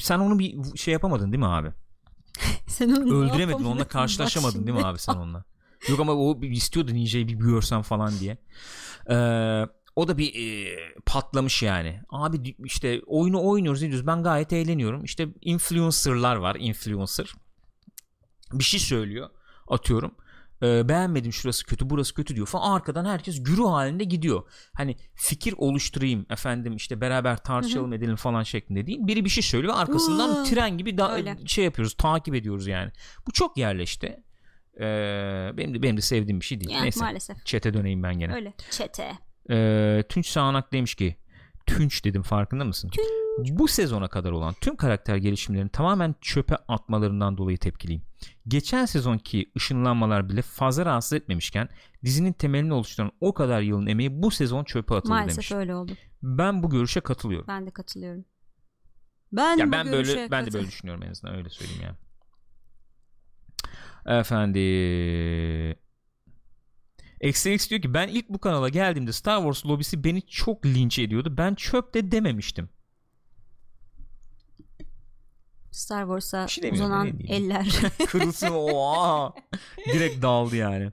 Sen onu bir şey yapamadın değil mi abi? Sen onu öldüremedin, onunla karşılaşamadın değil mi abi sen onunla? Yok ama o istiyordu ninjayı bir görsen falan diye. O da bir patlamış yani. Abi işte oyunu oynuyoruz, ne diyoruz? Ben gayet eğleniyorum. İşte influencer'lar var, influencer. Bir şey söylüyor, atıyorum. Beğenmedim, şurası kötü, burası kötü diyor falan. Arkadan herkes gürü halinde gidiyor. Hani fikir oluşturayım efendim, işte beraber tartışalım edelim falan şeklinde değil. Biri bir şey söylüyor ve arkasından tren gibi şey yapıyoruz, takip ediyoruz yani. Bu çok yerleşti. Benim de sevdiğim bir şey değil. Yani neyse, maalesef. Çete döneyim ben gene. Öyle. Çete. Tunç Sağanak demiş ki, Tunç dedim farkında mısın? Tunç. Bu sezona kadar olan tüm karakter gelişimlerini tamamen çöpe atmalarından dolayı tepkiliyim. Geçen sezonki ışınlanmalar bile fazla rahatsız etmemişken dizinin temelini oluşturan o kadar yılın emeği bu sezon çöpe atıldı demiş. Maalesef öyle oldu. Ben bu görüşe katılıyorum. Ben de katılıyorum. Ben de böyle düşünüyorum, en azından öyle söyleyeyim yani. Efendim XX diyor ki ben ilk bu kanala geldiğimde Star Wars lobisi beni çok linç ediyordu. Ben çöp de dememiştim. Star Wars'a şey uzanan eller. Kırılsın oha. Direkt daldı yani.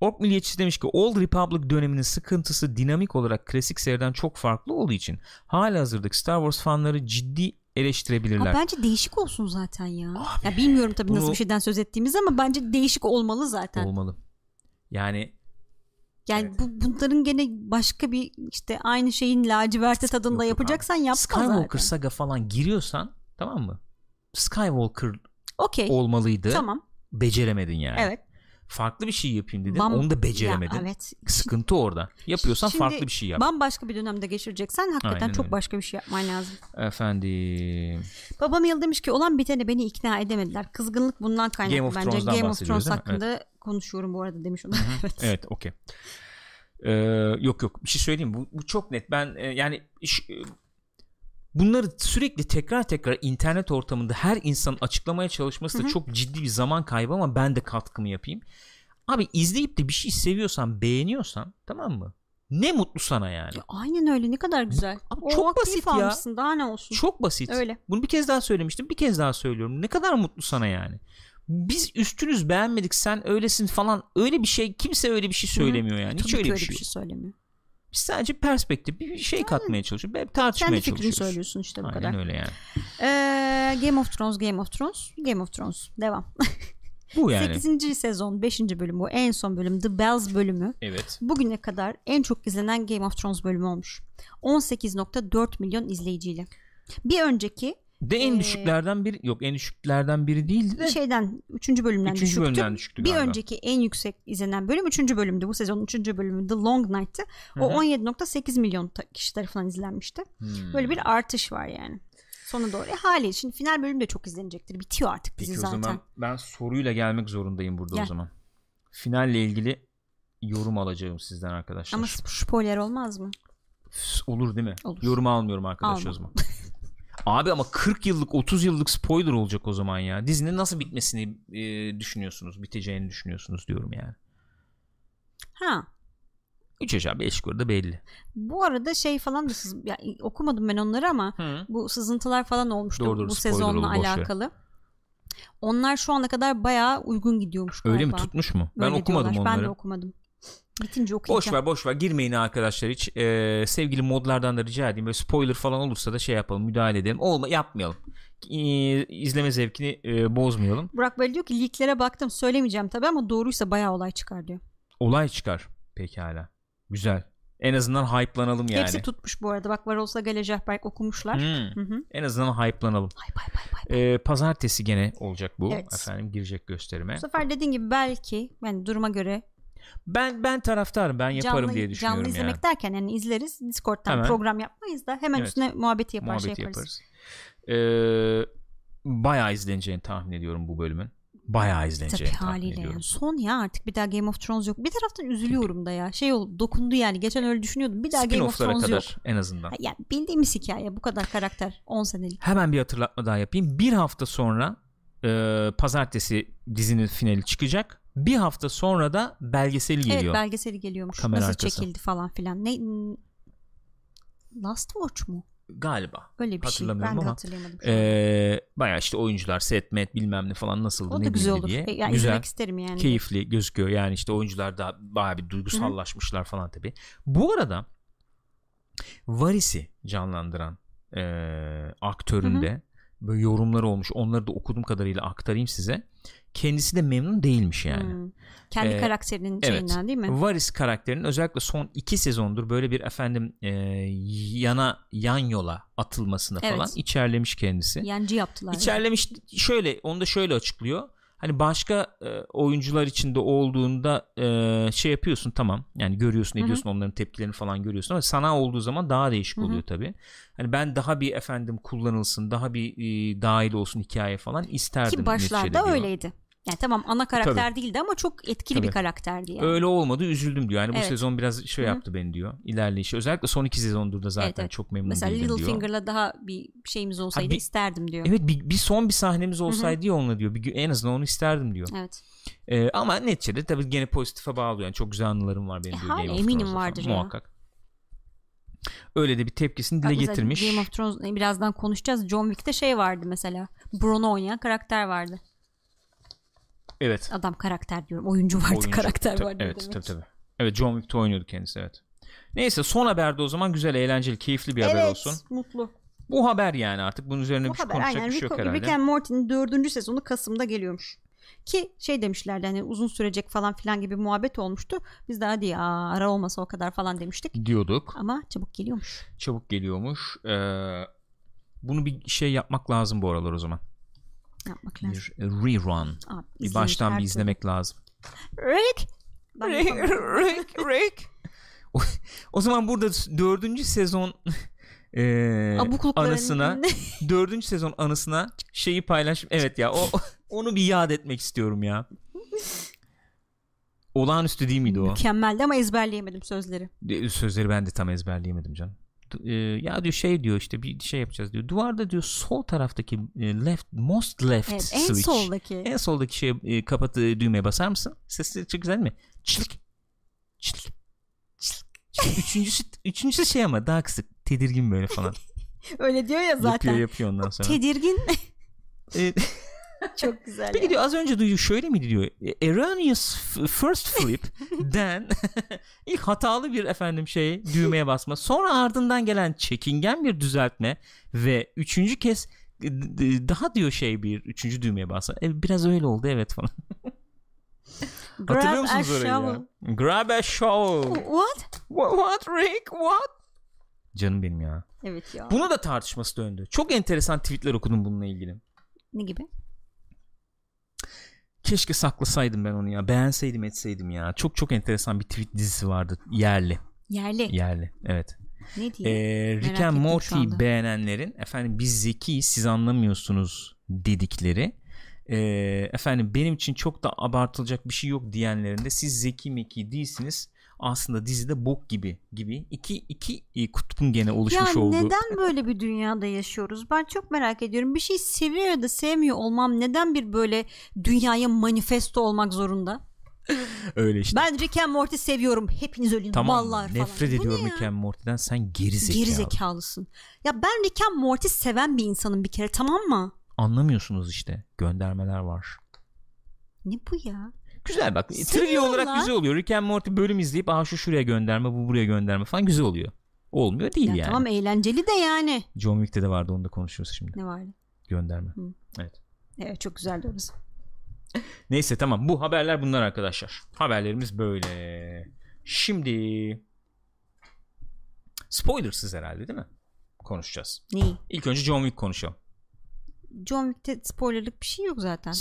Ork Milliyetçisi demiş ki Old Republic döneminin sıkıntısı dinamik olarak klasik seriden çok farklı olduğu için halihazırdaki Star Wars fanları ciddi eleştirebilirler. Aa, bence değişik olsun zaten ya. Abi, ya bilmiyorum tabii nasıl bir şeyden söz ettiğimiz ama bence değişik olmalı zaten. Olmalı. Yani evet. Bunların gene başka bir işte aynı şeyin laciverte tadında yapacaksan yapma Skywalker zaten. Skywalker saga falan giriyorsan, tamam mı? Skywalker olmalıydı. Tamam. Beceremedin yani. Evet. Farklı bir şey yapayım dedin. Onu da beceremedin. Ya, evet. Sıkıntı orada. Yapıyorsan şimdi farklı bir şey yap. Bambaşka bir dönemde geçireceksen hakikaten aynen çok öyle. Başka bir şey yapman lazım. Efendim. Babam yıl demiş ki olan bitene beni ikna edemediler. Kızgınlık bundan kaynaklı bence. Game of Thrones hakkında konuşuyorum bu arada demiş ona. Evet, okey. Yok bir şey söyleyeyim mi? Bu çok net. Ben yani bunları sürekli tekrar internet ortamında her insanın açıklamaya çalışması da çok ciddi bir zaman kaybı ama ben de katkımı yapayım. Abi izleyip de bir şey seviyorsan, beğeniyorsan, tamam mı? Ne mutlu sana yani. Ya aynen öyle, ne kadar güzel. Abi, çok basit ya. Daha ne olsun? Çok basit. Öyle. Bunu bir kez daha söylemiştim, bir kez daha söylüyorum. Ne kadar mutlu sana yani. Biz üstünüz beğenmedik, sen öylesin falan, öyle bir şey kimse öyle bir şey söylemiyor yani. Hiç öyle bir şey söylemiyor. Biz sadece perspektif bir şey katmaya çalışıyoruz. Tartışmaya çalışıyoruz. Kendi fikrini söylüyorsun işte bu kadar. Aynen öyle yani. Game of Thrones. Devam. Bu yani. 8. sezon 5. bölüm bu. En son bölüm The Bells bölümü. Evet. Bugüne kadar en çok izlenen Game of Thrones bölümü olmuş. 18.4 milyon izleyiciyle. Bir önceki de en düşüklerden biri, yok en düşüklerden biri değildi de şeyden 3. bölümden düşüktü. Bir önceki en yüksek izlenen bölüm 3. bölümdü. Bu sezonun 3. bölümü The Long Night'tı. O 17.8 milyon kişi tarafından izlenmişti. Böyle bir artış var yani. Sona doğru. Hali şimdi final bölüm de çok izlenecektir. Bitiyor artık dizi zaten. Peki o zaman ben soruyla gelmek zorundayım burada o zaman. Finalle ilgili yorum alacağım sizden arkadaşlar. Ama spoiler olmaz mı? Olur değil mi? Olur. Yorum almıyorum arkadaşlar o zaman. Abi ama 40 yıllık 30 yıllık spoiler olacak o zaman ya. Dizinin nasıl bitmesini düşünüyorsunuz, biteceğini düşünüyorsunuz diyorum yani. Ha. 3 aşağı 5 yukarı da belli. Bu arada şey falan da okumadım ben onları ama bu sızıntılar falan olmuştu doğru, bu sezonla alakalı. Onlar şu ana kadar bayağı uygun gidiyormuş galiba. Öyle mi, tutmuş mu? Ben okumadım onları. Ben de okumadım. Bitince okuyacağım. Boş ver girmeyin arkadaşlar hiç. Sevgili modlardan da rica edeyim, böyle spoiler falan olursa da şey yapalım, müdahale edelim. Yapmayalım. İzleme zevkini bozmayalım. Burak böyle diyor ki leaklere baktım, söylemeyeceğim tabii ama doğruysa bayağı olay çıkar diyor. Olay çıkar. Pekala. Güzel. En azından hype'lanalım yani. Hepsi tutmuş bu arada. Bak var olsa Galecahberk okumuşlar. En azından hype'lanalım. Pazartesi gene olacak bu. Evet. Efendim girecek gösterime. Bu sefer dediğin gibi belki yani duruma göre. Ben taraftarım. Ben yaparım canlı, diye düşünüyorum. Canlı izlemek yani. Derken yani izleriz. Discord'dan hemen. Program yapmayız da hemen evet. Üstüne muhabbeti yapar yaparız. Bayağı izleneceğini tahmin ediyorum bu bölümün. Bayağı izleneceğini tabii tahmin haliyle ediyorum. Yani. Son ya artık bir daha Game of Thrones yok. Bir taraftan üzülüyorum da ya. Dokundu yani. Geçen öyle düşünüyordum. Bir daha Game of Thrones kadar yok. En azından. Yani bildiğimiz hikaye. Bu kadar karakter. 10 senelik. Hemen bir hatırlatma daha yapayım. Bir hafta sonra pazartesi dizinin finali çıkacak. Bir hafta sonra da belgeseli geliyor. Evet belgeseli geliyormuş. Kamera nasıl arkası çekildi falan filan. Ne? Last Watch mu? Galiba. Öyle bir şey. Ben de hatırlayamadım. Bayağı işte oyuncular set bilmem ne falan nasıldı. O da güzel olur. Yani güzel, isterim yani. Keyifli gözüküyor. Yani işte oyuncular da bayağı bir duygusallaşmışlar Hı-hı. falan tabii. Bu arada Varys'i canlandıran aktörün de böyle yorumları olmuş. Onları da okuduğum kadarıyla aktarayım size. Kendisi de memnun değilmiş yani. Kendi karakterinin şeyinden evet. Değil mi? Varys karakterinin özellikle son 2 sezondur böyle bir efendim yan yola atılmasına evet. Falan içerlemiş kendisi. Yancı yaptılar. İçerlemiş yani. Şöyle onu da şöyle açıklıyor. Hani başka oyuncular içinde olduğunda şey yapıyorsun tamam yani görüyorsun ediyorsun Hı-hı. onların tepkilerini falan görüyorsun ama sana olduğu zaman daha değişik Hı-hı. oluyor tabii. Hani ben daha bir efendim kullanılsın daha bir dahil olsun hikaye falan isterdim. Ki başlarda öyleydi. Yani tamam ana karakter tabii. Değildi ama çok etkili tabii. Bir karakterdi yani. Öyle olmadı üzüldüm diyor. Yani evet. Bu sezon biraz şey Hı-hı. yaptı beni diyor. İlerleyişi özellikle son 2 sezondur da zaten evet. Çok memnun değildim diyor. Mesela Littlefinger'la daha bir şeyimiz olsaydı isterdim diyor. Evet bir son bir sahnemiz olsaydı Hı-hı. ya onunla diyor. En azından onu isterdim diyor. Evet. Ama neticede tabii gene pozitife bağlıyor. Yani çok güzel anılarım var benim diyor. Hala eminim vardır falan. Ya. Muhakkak. Öyle de bir tepkisini dile getirmiş. Game of Thrones birazdan konuşacağız. John Wick'te şey vardı mesela. Bron'u oynayan karakter vardı. Evet. Adam karakter diyorum. Oyuncu vardı, karakter vardı. Evet, tabii. Evet, John Wick'te oynuyordu kendisi, evet. Neyse, son haberde o zaman güzel, eğlenceli, keyifli bir haber olsun. Evet, mutlu. Bu haber yani artık bunun üzerine bir şey konuşacak aynen. Bir şey yok herhalde. Rick and Morty'nin 4. sezonu Kasım'da geliyormuş. Ki şey demişlerdi hani uzun sürecek falan filan gibi muhabbet olmuştu. Biz de hadi ya ara olmasa o kadar falan demiştik. Diyorduk. Ama çabuk geliyormuş. Bunu bir şey yapmak lazım bu aralar o zaman. Yapmak lazım. Bir rerun. Bir baştan bir izlemek lazım. Rick. O zaman burada 4. sezon anısına 4. sezon anısına şeyi paylaş. Evet ya onu bir yad etmek istiyorum ya. Olağanüstü değil miydi o? Mükemmeldi ama ezberleyemedim sözleri. Sözleri ben de tam ezberleyemedim canım. Ya diyor işte bir şey yapacağız diyor. Duvarda diyor sol taraftaki most left evet, switch. En soldaki şeye kapat düğmeye basar mısın? Sesi çok güzel mi? Çılık. Üçüncüsü şey ama daha kısık. Tedirgin böyle falan. Öyle diyor ya zaten. Yapıyor ondan sonra. Tedirgin. Çok güzel. Peki yani. Diyor az önce duyduğu şöyle mi diyor? Erroneous first flip then ilk hatalı bir efendim düğmeye basma. Sonra ardından gelen çekingen bir düzeltme ve 3. kez daha diyor bir 3. düğmeye basma. Biraz öyle oldu evet falan. Hatırlıyor musunuz orayı ya? Grab a shovel. What Rick? What? Canım benim ya. Evet ya. Bunu da tartışması döndü. Çok enteresan tweetler okudum bununla ilgili. Ne gibi? Keşke saklasaydım ben onu ya. Beğenseydim etseydim ya. Çok çok enteresan bir tweet dizisi vardı. Yerli. Evet. Ne diye? Rick and Morty'yi beğenenlerin biz zekiyiz siz anlamıyorsunuz dedikleri. Benim için çok da abartılacak bir şey yok diyenlerin de siz zeki meki değilsiniz. Aslında dizide bok gibi iki kutbun gene oluşmuş oldu. Ya neden böyle bir dünyada yaşıyoruz? Ben çok merak ediyorum. Bir şey seviyor ya da sevmiyor olmam neden bir böyle dünyaya manifesto olmak zorunda? Öyle işte. Ben Rick and Morty seviyorum. Hepiniz ölün. Tamam. Ballar nefret falan. Ediyorum Rick and Morty'den. Sen gerizekalısın. Ya ben Rick and Morty seven bir insanım bir kere, tamam mı? Anlamıyorsunuz işte. Göndermeler var. Ne bu ya? Güzel bak. Trivia olarak güzel oluyor. Rick and Morty bölüm izleyip şu şuraya gönderme, bu buraya gönderme falan güzel oluyor. Olmuyor değil ya yani. Tamam eğlenceli de yani. John Wick'te de vardı, onu da konuşuruz şimdi. Ne vardı? Gönderme. Hı. Evet. Evet çok güzeldi orası. Neyse tamam, bu haberler bunlar arkadaşlar. Haberlerimiz böyle. Şimdi Spoilersız herhalde değil mi? Konuşacağız. Neyi? İlk önce John Wick konuşalım. John Wick'te spoilerlık bir şey yok zaten.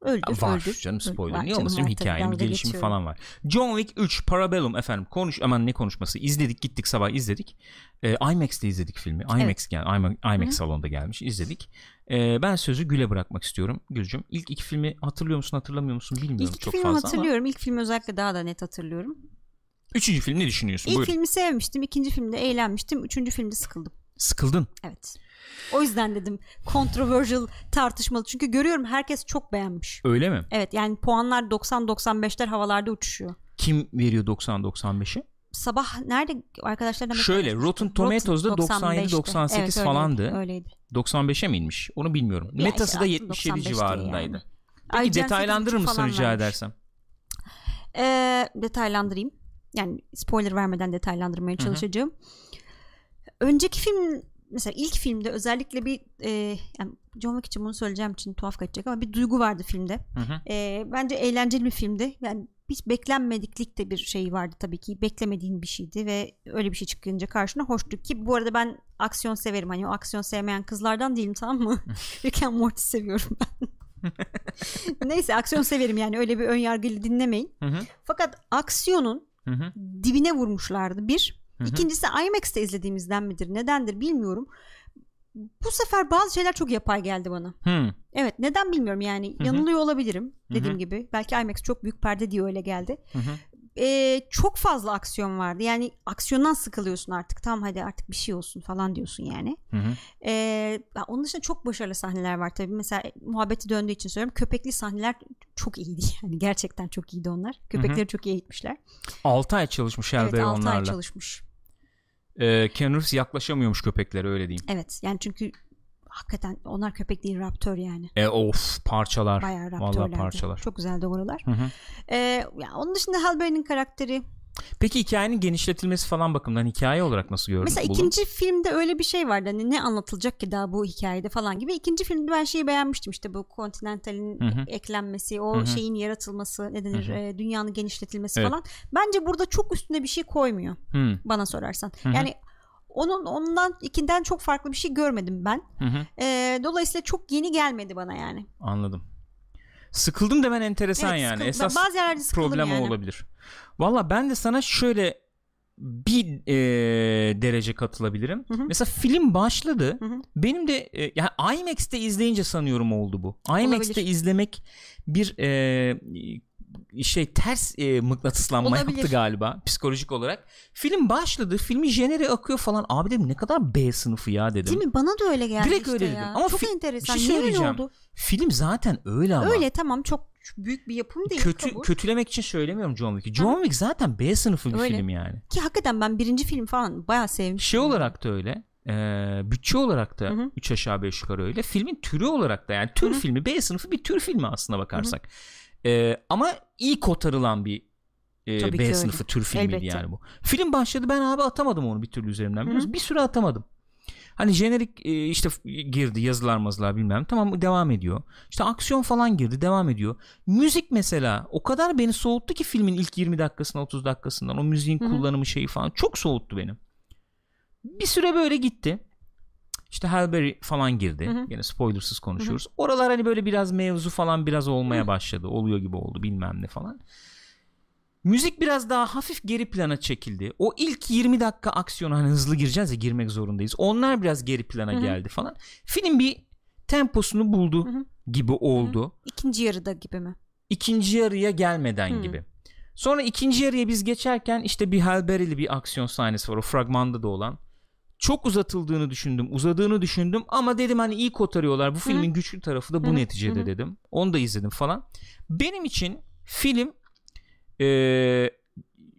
Öldür. Canım spoiler. Niye olmasın? Hikayenin gelişimi falan var. John Wick 3 Parabellum efendim. Aman ne konuşması. İzledik, gittik sabah izledik. IMAX'te izledik filmi. IMAX salonda gelmiş. İzledik. Ben sözü Gül'e bırakmak istiyorum. Gül'cüm, ilk iki filmi hatırlıyor musun, hatırlamıyor musun bilmiyorum çok fazla ama. İlk filmi hatırlıyorum. İlk filmi özellikle daha da net hatırlıyorum. Üçüncü film ne düşünüyorsun? İlk filmi sevmiştim. İkinci filmde eğlenmiştim. Üçüncü filmde sıkıldım. Sıkıldın? Evet. O yüzden dedim controversial, tartışmalı. Çünkü görüyorum herkes çok beğenmiş. Öyle mi? Evet, yani puanlar 90-95'ler havalarda uçuşuyor. Kim veriyor 90-95'i? Sabah nerede arkadaşlarla? Şöyle Rotten Tomatoes'da 97-98 evet, falandı. Öyleydi. 95'e mi inmiş? Onu bilmiyorum. Yani Metası da 77 civarındaydı. Yani. Peki Ay, detaylandırır mısın rica edersem? Detaylandırayım. Yani spoiler vermeden detaylandırmaya çalışacağım. Önceki film, mesela ilk filmde özellikle bir yani John Wick için bunu söyleyeceğim için tuhaf kaçacak ama bir duygu vardı filmde. Bence eğlenceli bir filmdi. Yani hiç beklenmediklikte bir şey vardı tabii ki. Beklemediğin bir şeydi ve öyle bir şey çıkınca karşına hoştu ki. Bu arada ben aksiyon severim. Hani o aksiyon sevmeyen kızlardan değilim, tamam mı? Rick and Morty seviyorum ben. Neyse, aksiyon severim yani, öyle bir ön yargıyla dinlemeyin. Fakat aksiyonun dibine vurmuşlardı bir. İkincisi IMAX'te izlediğimizden midir, nedendir bilmiyorum. Bu sefer bazı şeyler çok yapay geldi bana. Evet, neden bilmiyorum yani. Yanılıyor olabilirim dediğim gibi. Belki IMAX çok büyük perde diye öyle geldi. Çok fazla aksiyon vardı. Yani aksiyondan sıkılıyorsun artık. Tamam, hadi artık bir şey olsun falan diyorsun yani. Onun dışında çok başarılı sahneler var tabii. Mesela muhabbeti döndüğü için söylüyorum. Köpekli sahneler çok iyiydi. Yani gerçekten çok iyiydi onlar. Köpekleri çok iyi eğitmişler. 6 ay çalışmış herhalde onlarla. Evet, 6 ay çalışmış. Ken Reeves yaklaşamıyormuş köpeklere, öyle diyeyim. Evet, yani çünkü hakikaten onlar köpek değil, raptör yani. Of, parçalar. Bayağı raptörlerdi. Parçalar. Çok güzeldi oralar. Yani onun dışında Halbert'in karakteri. Peki hikayenin genişletilmesi falan bakımından hikaye olarak nasıl gördün? Mesela ikinci filmde öyle bir şey vardı. Hani ne anlatılacak ki daha bu hikayede falan gibi. İkinci filmde ben şeyi beğenmiştim, işte bu Continental'in eklenmesi, o şeyin yaratılması, ne denir, dünyanın genişletilmesi falan. Bence burada çok üstüne bir şey koymuyor bana sorarsan. Yani ondan çok farklı bir şey görmedim ben. Dolayısıyla çok yeni gelmedi bana yani. Anladım. Sıkıldım demen enteresan, evet, yani. Esas problem yani. Olabilir. Valla ben de sana şöyle bir derece katılabilirim. Mesela film başladı. Benim de yani IMAX'te izleyince sanıyorum oldu bu. IMAX'te olabilir. İzlemek bir ters mıknatıslanma yaptı galiba psikolojik olarak. Film başladı, filmi jeneri akıyor falan, abi dedim ne kadar B sınıfı ya dedim. Değil mi? Bana da öyle geldi. Direkt işte öyle ya. Dedim. Ama çok enteresan. Bir şey söyleyeceğim. Film zaten öyle ama. Öyle, tamam, çok büyük bir yapım değil. Kötülemek için söylemiyorum John Wick'i. John Wick zaten B sınıfı bir öyle. Film yani. Ki hakikaten ben birinci film falan bayağı sevmiştim. Şey olarak da öyle. Bütçe olarak da 3 aşağı 5 yukarı öyle. Filmin türü olarak da yani tür filmi, B sınıfı bir tür filmi aslına bakarsak. Ama iyi kotarılan bir B sınıfı tür filmiydi yani bu. Film başladı, ben abi atamadım onu bir türlü üzerimden. Bir süre atamadım. Hani jenerik işte girdi, yazılar mazılar bilmem, tamam, devam ediyor. İşte aksiyon falan girdi, devam ediyor. Müzik mesela o kadar beni soğuttu ki filmin ilk 20 dakikasından 30 dakikasından o müziğin kullanımı şeyi falan çok soğuttu beni. Bir süre böyle gitti. İşte Halberry falan girdi. Yine spoilersız konuşuyoruz. Oralar hani böyle biraz mevzu falan biraz olmaya başladı. Oluyor gibi oldu bilmem ne falan. Müzik biraz daha hafif geri plana çekildi. O ilk 20 dakika aksiyona hani hızlı gireceğiz ya, girmek zorundayız. Onlar biraz geri plana geldi falan. Film bir temposunu buldu gibi oldu. İkinci yarıda gibi mi? İkinci yarıya gelmeden gibi. Sonra ikinci yarıya biz geçerken işte bir Halberry'li bir aksiyon sahnesi var. O fragmanda da olan. Çok uzatıldığını düşündüm, ama dedim hani iyi kotarıyorlar. Bu filmin güçlü tarafı da bu neticede dedim. Onu da izledim falan. Benim için film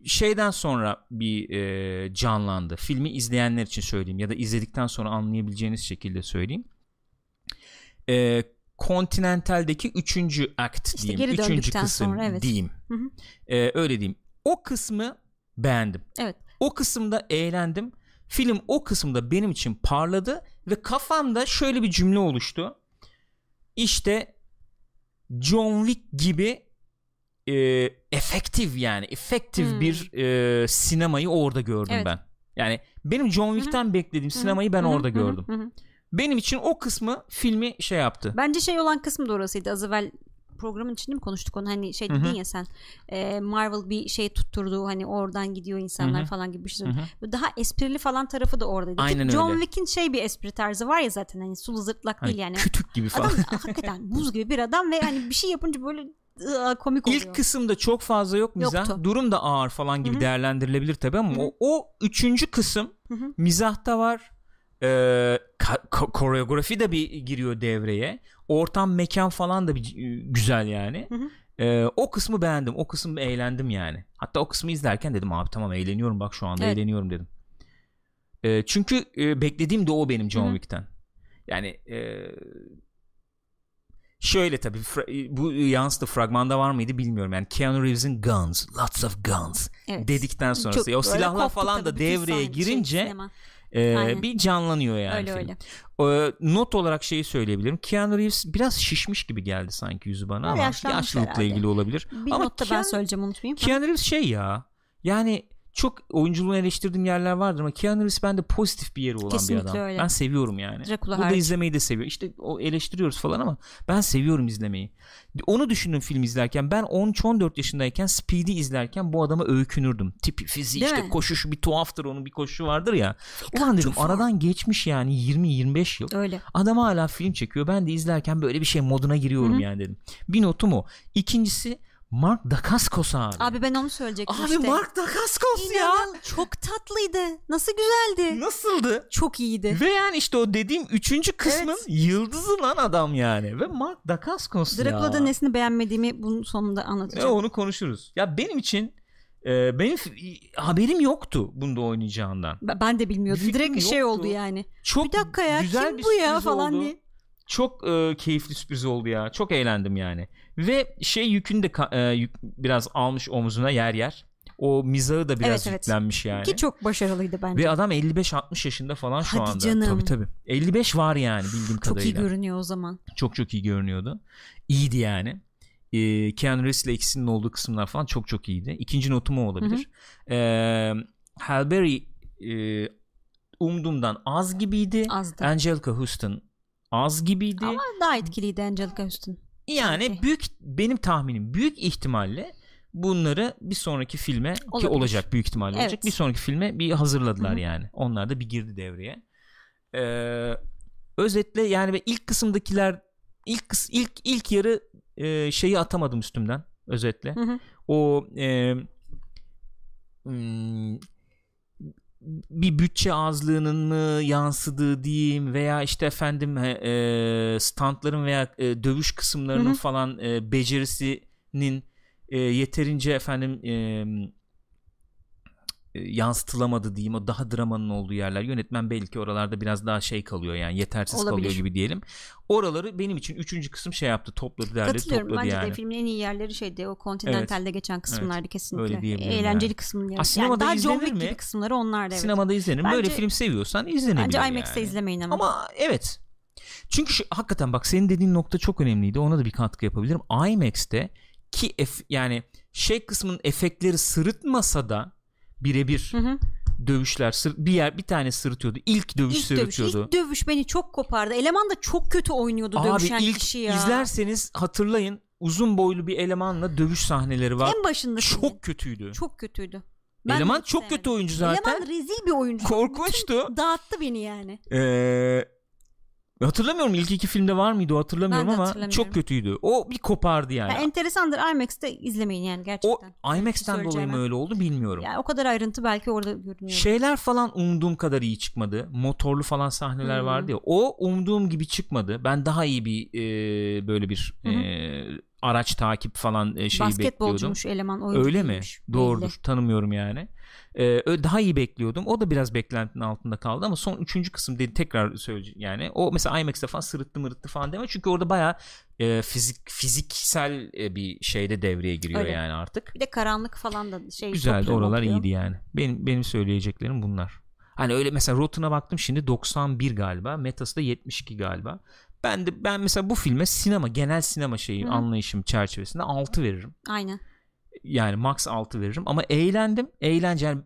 şeyden sonra bir canlandı. Filmi izleyenler için söyleyeyim ya da izledikten sonra anlayabileceğiniz şekilde söyleyeyim. Continental'deki 3. akt işte diyeyim, 3. kısım sonra, diyeyim. Öyle diyeyim. O kısmı beğendim. Evet. O kısımda eğlendim. Film o kısımda benim için parladı ve kafamda şöyle bir cümle oluştu. İşte John Wick gibi efektif bir sinemayı orada gördüm ben. Yani benim John Wick'ten beklediğim sinemayı ben orada gördüm. Benim için o kısmı filmi şey yaptı. Bence şey olan kısmı da orasıydı. Az evvel programın içinde mi konuştuk onu, hani şey dedin ya sen, Marvel bir şey tutturdu, hani oradan gidiyor insanlar falan gibi bir şey. Daha esprili falan tarafı da oradaydı. Aynen John Wick'in şey bir espri tarzı var ya zaten, hani sulu zırtlak değil yani. Kütük gibi falan. Adam hakikaten buz gibi bir adam ve hani bir şey yapınca böyle komik oluyor. İlk kısımda çok fazla yok mizah. Yoktu. Durum da ağır falan gibi değerlendirilebilir tabii ama o üçüncü kısım mizahta var. Koreografi de bir giriyor devreye. Ortam, mekan falan da bir güzel yani. O kısmı beğendim. O kısmı eğlendim yani. Hatta o kısmı izlerken dedim abi tamam eğleniyorum bak şu anda eğleniyorum dedim. Çünkü beklediğim de o benim John Wick'ten. Yani şöyle tabii bu yansıtı fragmanda var mıydı bilmiyorum. Yani Keanu Reeves'in guns, lots of guns dedikten sonrası. O silahlar falan da devreye girince bir canlanıyor yani. Öyle. Not olarak şeyi söyleyebilirim. Keanu Reeves biraz şişmiş gibi geldi sanki yüzü bana ama yaşlılıkla ilgili olabilir. Bir ama notta ben söyleyeceğim unutmayayım. Keanu Reeves şey ya, yani çok oyunculuğunu eleştirdiğim yerler vardır ama Keanu Reeves bende pozitif bir yeri olan bir adam. Öyle. Ben seviyorum yani. Burada izlemeyi de seviyor. İşte o eleştiriyoruz falan ama ben seviyorum izlemeyi. Onu düşündüm film izlerken. Ben 13-14 yaşındayken Speed'i izlerken bu adama öykünürdüm. Tipi, fiziği, işte koşuşu bir tuhaftır, onun bir koşuşu vardır ya. Ulan dedim aradan geçmiş yani 20-25 yıl. Öyle. Adam hala film çekiyor. Ben de izlerken böyle bir şey moduna giriyorum yani dedim. Bir notum o. İkincisi Mark Dacascos abi. Abi ben onu söyleyecektim abi işte. Abi Mark Dacascos ya. Çok tatlıydı. Nasıl güzeldi. Nasıldı? Çok iyiydi. Ve yani işte o dediğim üçüncü kısmın yıldızı lan adam yani. Ve Mark Dacascos ya. Dracula'da nesini beğenmediğimi bunun sonunda anlatacağım. Onu konuşuruz. Ya benim için benim haberim yoktu bunda oynayacağından. Ben de bilmiyordum. Fikrim direkt yoktu. Şey oldu yani. Çok bir dakika ya kim bu ya falan oldu. Diye. Çok keyifli sürpriz oldu ya. Çok eğlendim yani. Ve şey yükünü de biraz almış omuzuna yer yer. O mizahı da biraz yüklenmiş yani. Ki çok başarılıydı bence. Ve adam 55-60 yaşında falan şu anda. Hadi canım. Tabii. 55 var yani bildiğim kadarıyla. Çok iyi görünüyor o zaman. Çok iyi görünüyordu. İyiydi yani. Keanu Reeves ile ikisinin olduğu kısımlar falan çok iyiydi. İkinci notum o olabilir. Halle Berry umduğumdan az gibiydi. Azdı. Angelica Houston az gibiydi. Ama daha etkiliydi Angelica Houston. Yani benim tahminim büyük ihtimalle bunları bir sonraki filme ki olacak büyük ihtimalle olacak bir sonraki filme bir hazırladılar yani. Onlar da bir girdi devreye. Özetle yani ilk kısımdakiler ilk yarı şeyi atamadım üstümden özetle. O bir bütçe azlığının mı yansıdığı diyeyim veya işte efendim standların veya dövüş kısımlarının falan becerisinin yeterince efendim yansıtılamadı diyeyim, o daha dramanın olduğu yerler, yönetmen belki oralarda biraz daha şey kalıyor yani yetersiz kalıyor gibi diyelim. Oraları benim için 3. kısım şey yaptı, topladı derdi. Katılıyorum, bence de filmin en iyi yerleri şeydi o kontinentalde geçen kısımlardı kesinlikle. Eğlenceli kısımları yani. Sinemada daha izlenir mi? Gibi kısımları onlarda Sinemada izlenir mi? Böyle film seviyorsan izlenebilir. Bence IMAX'te izlemeyin ama. Ama çünkü hakikaten bak senin dediğin nokta çok önemliydi, ona da bir katkı yapabilirim. IMAX'te ki yani şey kısmının efektleri sırıtmasa da birebir dövüşler bir tane sırıtıyordu. İlk dövüş sırıtıyordu. İlk dövüş beni çok kopardı. Eleman da çok kötü oynuyordu dövüşen kişi ya. Abi ilk izlerseniz hatırlayın, uzun boylu bir elemanla dövüş sahneleri var. En başında çok kötüydü. Çok kötüydü. Ben eleman çok kötü oyuncu zaten. Eleman rezil bir oyuncu. Korkunçtu. Bütün dağıttı beni yani. Hatırlamıyorum ilk 2 filmde var mıydı o, hatırlamıyorum ama çok kötüydü. O bir kopardı yani. Enteresandır, IMAX'te izlemeyin yani gerçekten. O IMAX'ten dolayı mı öyle oldu bilmiyorum. Yani o kadar ayrıntı belki orada görünüyor. Şeyler falan umduğum kadar iyi çıkmadı. Motorlu falan sahneler vardı ya. O umduğum gibi çıkmadı. Ben daha iyi bir böyle bir araç takip falan şeyi bekliyordum. Basketbolcumuş eleman, oyuncuymuş. Öyle mi? Doğrudur. Tanımıyorum yani. Daha iyi bekliyordum. O da biraz beklentinin altında kaldı ama son 3. kısım dedi tekrar söyleyeceğim yani. O mesela IMAX'te falan sırıttı falan deme. Çünkü orada bayağı fiziksel bir şeyde devreye giriyor yani artık. Bir de karanlık falan da şey. Güzeldi. Oralar iyiydi yani. Benim söyleyeceklerim bunlar. Hani öyle mesela Rotten'a baktım şimdi 91 galiba. Metası da 72 galiba. Ben mesela bu filme sinema, genel sinema anlayışım çerçevesinde 6 veririm. Aynen. yani max 6 veririm ama eğlendim. Eğlence yani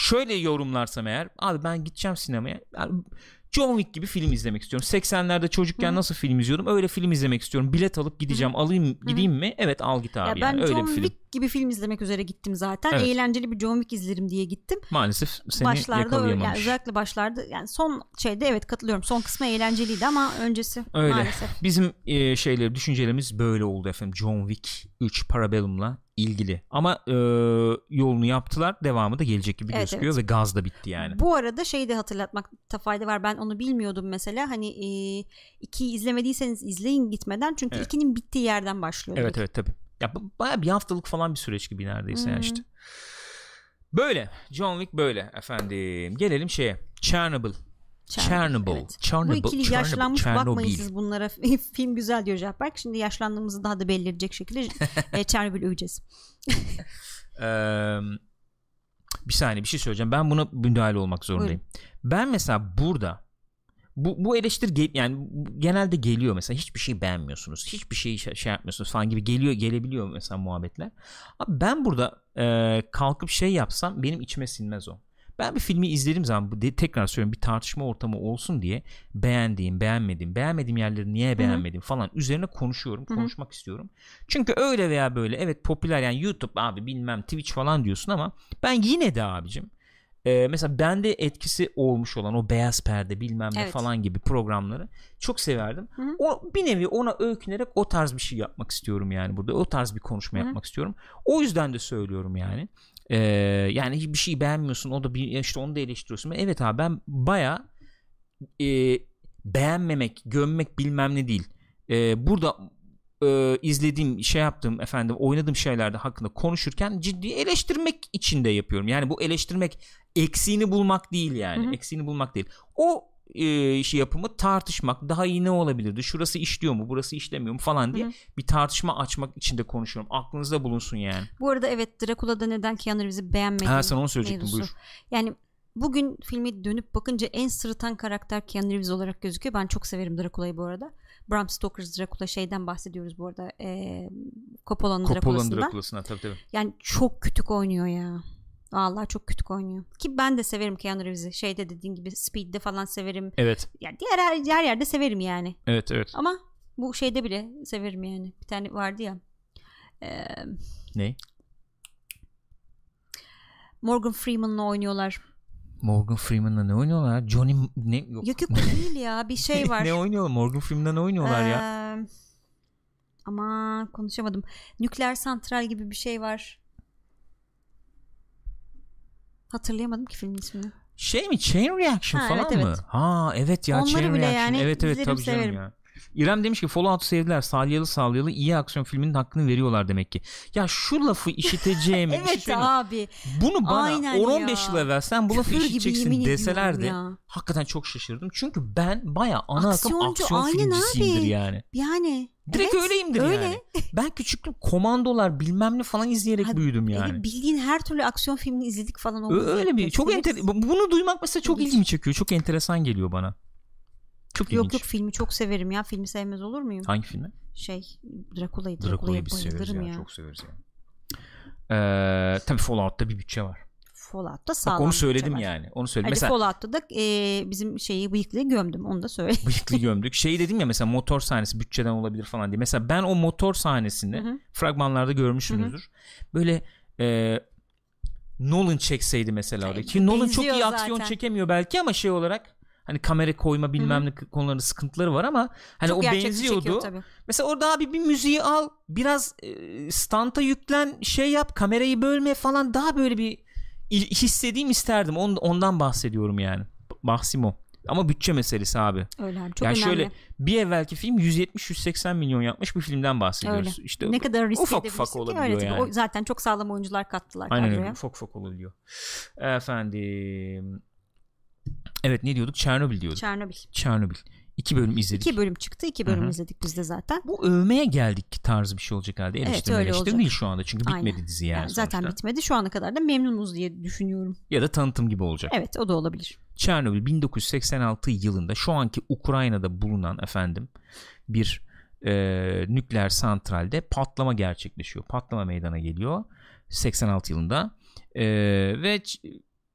şöyle yorumlarsam eğer, abi ben gideceğim sinemaya. Yani John Wick gibi film izlemek istiyorum. 80'lerde çocukken nasıl film izliyordum? Öyle film izlemek istiyorum. Bilet alıp gideceğim. Alayım, gideyim mi? Evet, al git abi. Ya yani. Ben öyle John Wick gibi film izlemek üzere gittim zaten. Evet. Eğlenceli bir John Wick izlerim diye gittim. Maalesef seni yakalayamamış. Yani özellikle başlarda, yani son şeyde evet katılıyorum. Son kısmı eğlenceliydi ama öncesi öyle. Maalesef. Bizim düşüncelerimiz böyle oldu efendim. John Wick 3 Parabellum'la ilgili. Ama yolunu yaptılar. Devamı da gelecek gibi gözüküyor ve gaz da bitti yani. Bu arada şeyi de hatırlatmakta fayda var. Ben onu bilmiyordum mesela. Hani 2'yi izlemediyseniz izleyin gitmeden. Çünkü 2'nin bittiği yerden başlıyor. Evet evet tabii. Ya bayağı bir haftalık falan bir süreç gibi neredeyse yani işte. Böyle. John Wick böyle efendim. Gelelim şeye. Chernobyl. Evet. Bu ikili yaşlanmış, bakmayın siz bunlara. Film güzel diyor Cevap. Şimdi yaşlandığımızı daha da belirleyecek şekilde Chernobyl öveceğiz. Bir saniye, bir şey söyleyeceğim. Ben buna müdahale olmak zorundayım. Buyurun. Ben mesela burada bu eleştiri yani genelde geliyor mesela, hiçbir şey beğenmiyorsunuz, hiçbir şey yapmıyorsunuz falan gibi gelebiliyor mesela muhabbetler. Abi ben burada kalkıp şey yapsam benim içime sinmez o. Ben bir filmi izlediğim zaman, tekrar söylüyorum, bir tartışma ortamı olsun diye beğendiğim, beğenmediğim yerleri niye beğenmedim falan üzerine konuşuyorum, konuşmak istiyorum. Çünkü öyle veya böyle evet popüler yani YouTube abi bilmem Twitch falan diyorsun ama ben yine de abicim mesela bende etkisi olmuş olan o beyaz perde bilmem ne falan gibi programları çok severdim. O bir nevi ona öykünerek o tarz bir şey yapmak istiyorum yani burada. O tarz bir konuşma yapmak istiyorum. O yüzden de söylüyorum yani. Yani bir şey beğenmiyorsun, o da işte onu da eleştiriyorsun. Evet abi ben bayağı beğenmemek, gömmek bilmem ne değil. Burada izlediğim, şey yaptığım efendim, oynadığım şeylerde hakkında konuşurken ciddi eleştirmek için de yapıyorum. Yani bu eleştirmek, eksiğini bulmak değil yani. Eksiğini bulmak değil. O şey yapımı tartışmak, daha iyi ne olabilirdi, şurası işliyor mu, burası işlemiyor mu falan diye bir tartışma açmak için de konuşuyorum, aklınızda bulunsun yani. Bu arada evet, Dracula'da neden Keanu Reeves'i beğenmedin? Ha, sen onu söyleyecektin, buyur. Yani bugün filmi dönüp bakınca en sırıtan karakter Keanu Reeves olarak gözüküyor. Ben çok severim Dracula'yı bu arada. Bram Stoker's Dracula, şeyden bahsediyoruz bu arada, Coppola'nın Dracula'sından. Tabii. Yani çok kötü oynuyor ya. Vallahi çok kötü oynuyor. Ki ben de severim Keanu Reeves'i. Şeyde dediğin gibi Speed'de falan severim. Evet. Yani diğer yerde severim yani. Evet. Ama bu şeyde bile severim yani. Bir tane vardı ya. Ne? Morgan Freeman'la oynuyorlar. Morgan Freeman'la ne oynuyorlar? Johnny ne? Yok değil ya. Bir şey var. Ne oynuyorlar? Morgan Freeman'la ne oynuyorlar ya? Ama konuşamadım. Nükleer santral gibi bir şey var. Hatırlayamadım ki filmin ismini. Şey mi? Chain Reaction falan mı? Ha evet ya, onları Chain Reaction. Yani evet tabii canım ya. İrem demiş ki Fallout'u sevdiler. Salyalı iyi aksiyon filminin hakkını veriyorlar demek ki. Ya şu lafı işiteceğimi. Evet abi. Bunu bana 10-15 yıl evvel sen bu lafı işiteceksin deselerdi hakikaten çok şaşırdım. Çünkü ben bayağı ana akım aksiyon filmcisindir yani. Yani. Direkt öyleyimdir öyle. Yani. Ben küçüklüğüm komandolar bilmem ne falan izleyerek büyüdüm yani. Bildiğin her türlü aksiyon filmini izledik falan. Öyle bir çok bunu duymak mesela çok ilgimi çekiyor. Çok enteresan geliyor bana. Çok yok filmi çok severim ya. Filmi sevmez olur muyum? Hangi filmi? Dracula'yı biz severiz ya. Çok severiz yani. Tabii Fallout'ta bir bütçe var. Fallout'ta sağlam. Bak, onu söyledim yani. Onu söyledim. Mesela Fallout'ta da bizim bıyıklıyı gömdüm. Onu da söyle. Bıyıklıyı gömdük. Dedim ya mesela motor sahnesi bütçeden olabilir falan diye. Mesela ben o motor sahnesini fragmanlarda görmüşsünüzdür. Böyle Nolan çekseydi mesela orada. Ki Nolan çok iyi aksiyon çekemiyor belki ama şey olarak hani kamera koyma bilmem ne konularında sıkıntıları var ama hani çok o benziyordu. Mesela orada abi bir müziği al, biraz stanta yüklen, şey yap, kamerayı bölme falan, daha böyle bir hissedeyim isterdim. Ondan bahsediyorum yani. Bahsim o. Ama bütçe meselesi abi. Öyle abi, çok yani önemli. Şöyle bir evvelki film 170-180 milyon yapmış bir filmden bahsediyoruz. Öyle. İşte ne kadar risk ufak olabiliyor yani. O, zaten çok sağlam oyuncular kattılar. Aynen öyle, ufak olabiliyor. Efendim, evet ne diyorduk? Chernobyl. 2 bölüm izledik. 2 bölüm çıktı. 2 bölüm izledik biz de zaten. Bu övmeye geldik tarzı bir şey olacak herhalde. Eleştirme değil şu anda. Çünkü bitmedi dizi yani zaten bitmedi. Şu ana kadar da memnunuz diye düşünüyorum. Ya da tanıtım gibi olacak. Evet, o da olabilir. Chernobyl 1986 yılında şu anki Ukrayna'da bulunan efendim bir nükleer santralde patlama gerçekleşiyor. Patlama meydana geliyor 86 yılında. Ve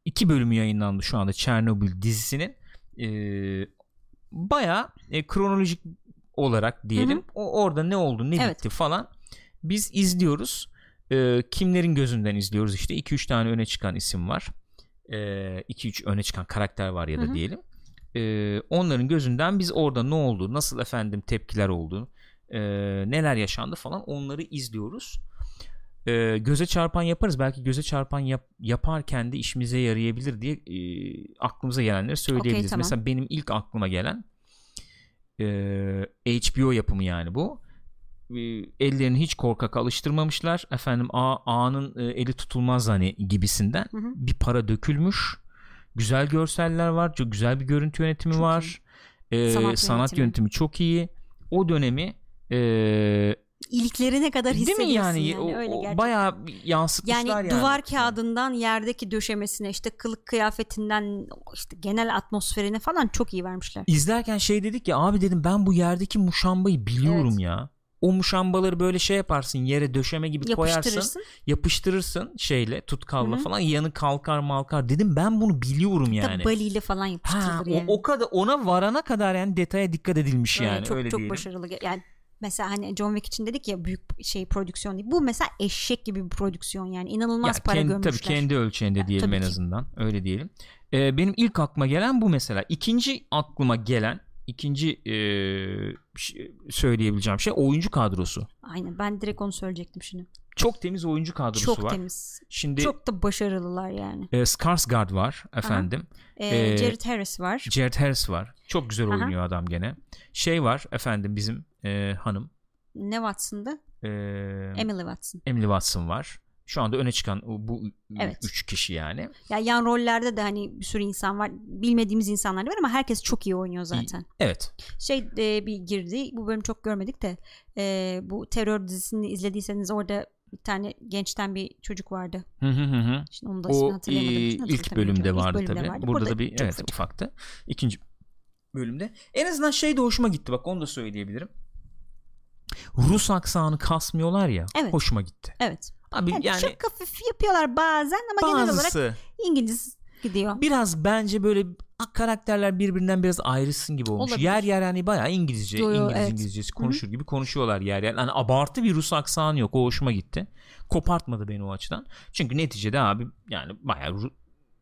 iki bölümü yayınlandı şu anda Chernobyl dizisinin. Bayağı kronolojik olarak diyelim. Hı hı. Orada ne oldu, ne bitti falan. Biz izliyoruz. Kimlerin gözünden izliyoruz işte. 2-3 tane öne çıkan isim var. 2-3 öne çıkan karakter var ya da diyelim. Onların gözünden biz orada ne oldu, nasıl efendim tepkiler oldu, neler yaşandı falan, onları izliyoruz. Göze çarpan yaparız. Belki göze çarpan yaparken de işimize yarayabilir diye aklımıza gelenleri söyleyebiliriz. Okay, tamam. Mesela benim ilk aklıma gelen HBO yapımı yani bu. Ellerini hiç korkak alıştırmamışlar. Efendim ağanın eli tutulmaz hani gibisinden. Hı hı. Bir para dökülmüş. Güzel görseller var. Çok güzel bir görüntü yönetimi çok var. Sanat yönetimi çok iyi. O dönemi iliklerine kadar hissediyorsun. Değil mi yani? Öyle bayağı yansıtmışlar yani. Duvar kağıdından yerdeki döşemesine, işte kılık kıyafetinden, işte genel atmosferine falan çok iyi vermişler. İzlerken şey dedik ya, abi dedim ben bu yerdeki muşambayı biliyorum ya. O muşambaları böyle şey yaparsın, yere döşeme gibi koyarsın, yapıştırırsın şeyle, tutkalla falan, yanı kalkar malkar. Dedim ben bunu biliyorum yani. Baliyle falan yapıştırılır yani. O kadar, ona varana kadar yani detaya dikkat edilmiş yani. Çok öyle çok diyelim. Başarılı yani. Mesela hani John Wick için dedik ya, büyük şey prodüksiyon değil. Bu mesela eşek gibi bir prodüksiyon yani. İnanılmaz ya, para gömmüşler. Tabii kendi ölçeğinde ya, diyelim en azından. Öyle diyelim. Benim ilk aklıma gelen bu mesela. İkinci aklıma gelen, söyleyebileceğim şey oyuncu kadrosu. Aynen, ben direkt onu söyleyecektim şimdi. Çok temiz oyuncu kadrosu var. Çok temiz. Şimdi çok da başarılılar yani. Skarsgård var efendim. Jared Harris var. Çok güzel oynuyor adam gene. Şey var efendim bizim hanım. Ne Watson'dı? Emily Watson. Emily Watson var. Şu anda öne çıkan bu üç kişi yani. Ya yan rollerde de hani bir sürü insan var. Bilmediğimiz insanlar var ama herkes çok iyi oynuyor zaten. Evet. Bir girdi. Bu bölüm çok görmedik de. Bu terör dizisini izlediyseniz orada bir tane gençten bir çocuk vardı. Şimdi onu da ismini hatırlayamadım. İlk bölümde vardı tabii. Burada da bir ufaktı. İkinci bölümde. En azından şey de hoşuma gitti. Bak onu da söyleyebilirim. Rus aksanı kasmıyorlar ya. Evet. Hoşuma gitti. Evet. Abi yani çok hafif yapıyorlar bazen ama genel olarak İngiliz gidiyor. Biraz bence böyle karakterler birbirinden biraz ayrısın gibi olmuş. Olabilir. Yer yer yani bayağı İngilizce, İngilizcesi konuşur gibi konuşuyorlar yer yer. Hani abartı bir Rus aksanı yok. O hoşuma gitti. Kopartmadı beni o açıdan. Çünkü neticede abi yani bayağı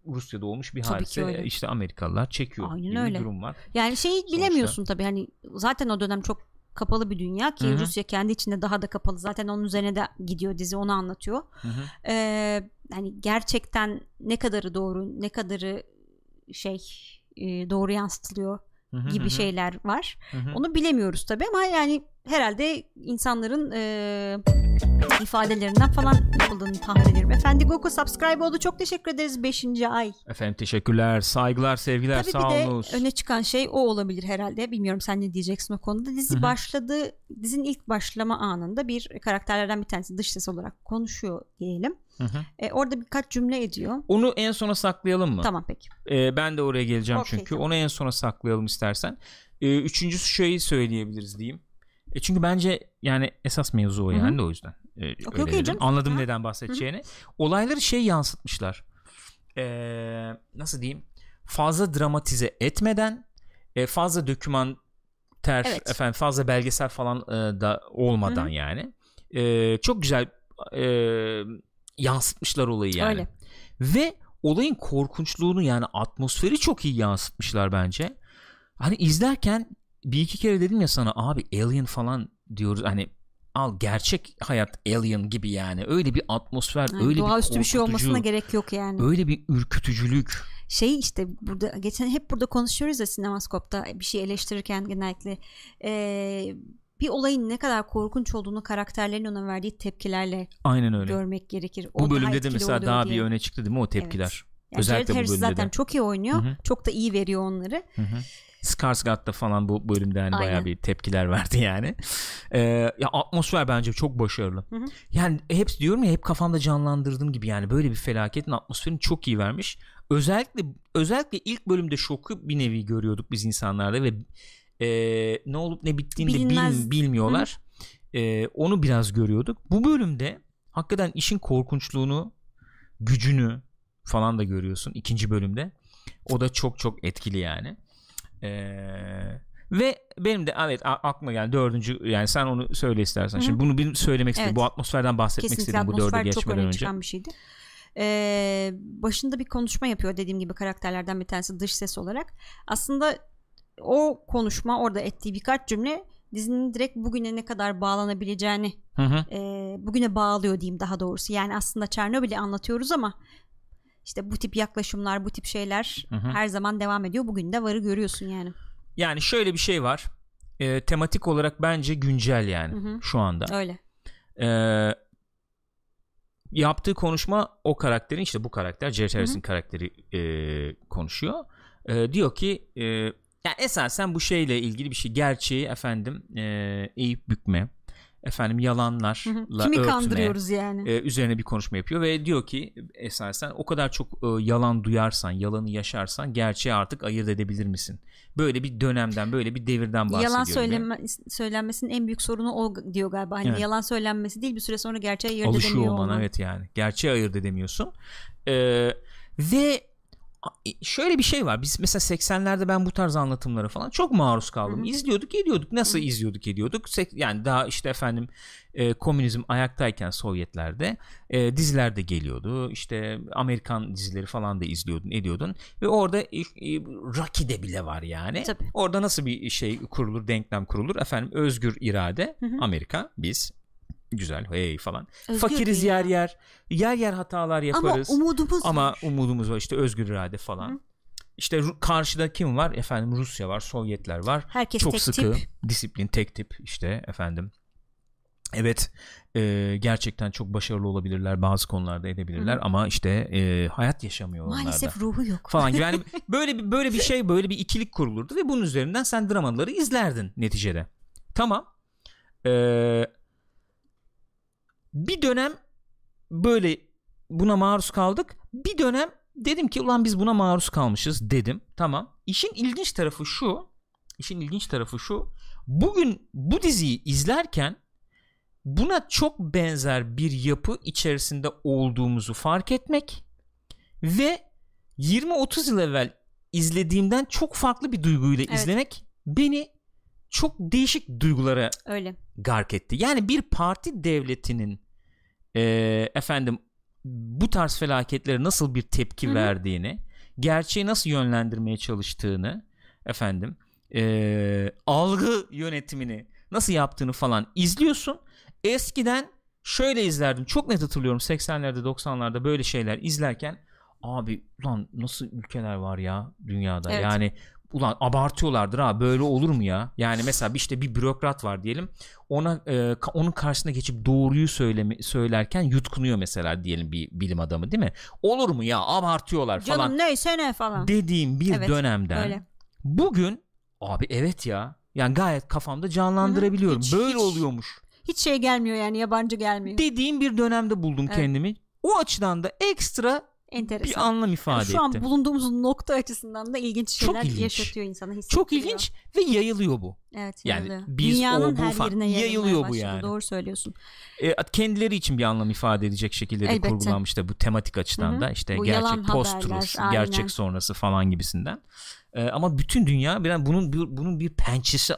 Rusya'da olmuş bir hadise, işte Amerikalılar çekiyor. Aynen gibi öyle. Bir durum var. Yani şeyi bilemiyorsun tabii hani zaten o dönem çok kapalı bir dünya ki Rusya kendi içinde daha da kapalı. Zaten onun üzerine de gidiyor dizi, onu anlatıyor. Hani gerçekten ne kadarı doğru, ne kadarı doğru yansıtılıyor gibi şeyler var. Onu bilemiyoruz tabii ama yani herhalde insanların ifadelerinden falan yapıldığını tahmin ediyorum. Efendi Goku subscribe oldu. Çok teşekkür ederiz 5. ay. Efendim teşekkürler. Saygılar, sevgiler. Tabii sağ olun. Tabii bir de öne çıkan şey o olabilir herhalde. Bilmiyorum sen ne diyeceksin o konuda. Dizi başladı. Dizinin ilk başlama anında bir karakterlerden bir tanesi dış ses olarak konuşuyor diyelim. Orada birkaç cümle ediyor. Onu en sona saklayalım mı? Tamam peki. Ben de oraya geleceğim çünkü. Tamam. Onu en sona saklayalım istersen. Üçüncüsü şeyi söyleyebiliriz diyeyim. Çünkü bence yani esas mevzu o yani, de o yüzden. Anladım neden bahsedeceğini. Olayları yansıtmışlar. Nasıl diyeyim? Fazla dramatize etmeden, fazla dokümanter, efendim fazla belgesel falan da olmadan yani. Çok güzel yansıtmışlar olayı yani. Öyle. Ve olayın korkunçluğunu yani atmosferi çok iyi yansıtmışlar bence. Hani izlerken bir iki kere dedim ya sana, abi Alien falan diyoruz hani, al gerçek hayat Alien gibi yani, öyle bir atmosfer yani, öyle bir korkutucu, bir şey olmasına gerek yok yani, öyle bir ürkütücülük. İşte burada geçen hep burada konuşuyoruz ya Sinemaskop'ta bir şey eleştirirken genellikle bir olayın ne kadar korkunç olduğunu karakterlerin ona verdiği tepkilerle görmek gerekir. Bu bölümde de mesela daha bir öne çıktı değil mi o tepkiler? Yani özellikle bu bölümde zaten çok iyi oynuyor. Çok da iyi veriyor onları. Skarsgård'da falan bu bölümde hani bayağı bir tepkiler verdi yani. Ya atmosfer bence çok başarılı. Yani hep diyorum ya, hep kafamda canlandırdığım gibi yani, böyle bir felaketin atmosferini çok iyi vermiş. Özellikle ilk bölümde şoku bir nevi görüyorduk biz insanlarda ve ne olup ne bittiğini de bilmiyorlar. Onu biraz görüyorduk. Bu bölümde hakikaten işin korkunçluğunu, gücünü falan da görüyorsun ikinci bölümde. O da çok çok etkili yani. Ve benim de evet aklıma geldi dördüncü, yani sen onu söyle istersen. Hı-hı. Şimdi bunu bir söylemek istedim. Evet. Bu atmosferden bahsetmek kesinlikle istedim bu dörde geçmeden önce. Kesinlikle atmosfer çok öne çıkan bir şeydi. Başında bir konuşma yapıyor dediğim gibi karakterlerden bir tanesi dış ses olarak. Aslında o konuşma, orada ettiği birkaç cümle dizinin direkt bugüne ne kadar bağlanabileceğini, bugüne bağlıyor diyeyim daha doğrusu. Yani aslında Çernobil'i anlatıyoruz ama işte bu tip yaklaşımlar, bu tip şeyler her zaman devam ediyor. Bugün de varı görüyorsun yani. Yani şöyle bir şey var. Tematik olarak bence güncel yani şu anda. Öyle. Yaptığı konuşma o karakterin, işte bu karakter Jared Harris'in karakteri konuşuyor. Diyor ki yani esasen bu şeyle ilgili bir şey, gerçeği efendim eğip bükme, efendim yalanlarla kimi örtme, kandırıyoruz yani. Üzerine bir konuşma yapıyor ve diyor ki esasen o kadar çok yalan duyarsan, yalanı yaşarsan gerçeği artık ayırt edebilir misin? Böyle bir dönemden, böyle bir devirden bahsediyor. Yalan söylenmesinin en büyük sorunu o diyor galiba. Hani evet. Yalan söylenmesi değil, bir süre sonra gerçeği ayırt edemiyor. Alışıyor olman, evet yani. Gerçeği ayırt edemiyorsun. Ve şöyle bir şey var. Biz mesela 80'lerde ben bu tarz anlatımlara falan çok maruz kaldım. İzliyorduk, ediyorduk. Nasıl izliyorduk, ediyorduk? Yani daha işte efendim komünizm ayaktayken Sovyetler'de diziler de geliyordu. İşte Amerikan dizileri falan da izliyordun, ediyordun. Ve orada Rocky'de bile var yani. Tabii. Orada nasıl bir şey kurulur, denklem kurulur? Efendim özgür irade, Amerika, biz. Güzel, hey falan. Özgür fakiriz ya. yer yer hatalar yaparız. Ama umudumuz var. İşte özgür irade falan. Hı. İşte karşıda kim var? Efendim Rusya var, Sovyetler var. Herkes çok sıkı tip. Disiplin, tek tip işte efendim. Evet, gerçekten çok başarılı olabilirler bazı konularda, edebilirler ama işte hayat yaşamıyor onlarda. Maalesef ruhu yok falan. Yani böyle bir şey, böyle bir ikilik kurulurdu ve bunun üzerinden sen dramaları izlerdin neticede. Tamam. Bir dönem böyle buna maruz kaldık. Bir dönem dedim ki ulan biz buna maruz kalmışız dedim. Tamam. İşin ilginç tarafı şu. Bugün bu diziyi izlerken buna çok benzer bir yapı içerisinde olduğumuzu fark etmek ve 20-30 yıl evvel izlediğimden çok farklı bir duyguyla izlemek beni çok değişik duygulara gark etti. Yani bir parti devletinin efendim bu tarz felaketlere nasıl bir tepki verdiğini, gerçeği nasıl yönlendirmeye çalıştığını, efendim algı yönetimini nasıl yaptığını falan izliyorsun. Eskiden şöyle izlerdim, çok net hatırlıyorum 80'lerde 90'larda böyle şeyler izlerken, abi ulan nasıl ülkeler var ya dünyada yani. Ulan abartıyorlardır ha, böyle olur mu ya? Yani mesela işte bir bürokrat var diyelim, ona onun karşısına geçip doğruyu söylerken yutkunuyor mesela diyelim bir bilim adamı, değil mi? Olur mu ya, abartıyorlar falan. Canım neyse ne falan dediğim bir dönemden bugün abi evet ya, yani gayet kafamda canlandırabiliyorum. Böyle oluyormuş. Hiç şey gelmiyor yani, yabancı gelmiyor. Dediğim bir dönemde buldum kendimi. O açıdan da ekstra enteresan. Bir anlam ifade etti. Yani şu an bulunduğumuz nokta açısından da ilginç şeyler yaşatıyor insana, hissettiriyor. Çok ilginç ve yayılıyor bu. Evet, yayılıyor. Yani dünyanın her yerine yayılıyor bu yani. Doğru söylüyorsun. Kendileri için bir anlam ifade edecek şekilde de kurgulanmış da bu tematik açıdan da işte bu gerçek post-truth, gerçek sonrası falan gibisinden. Ama bütün dünya bir bunun bir pençesi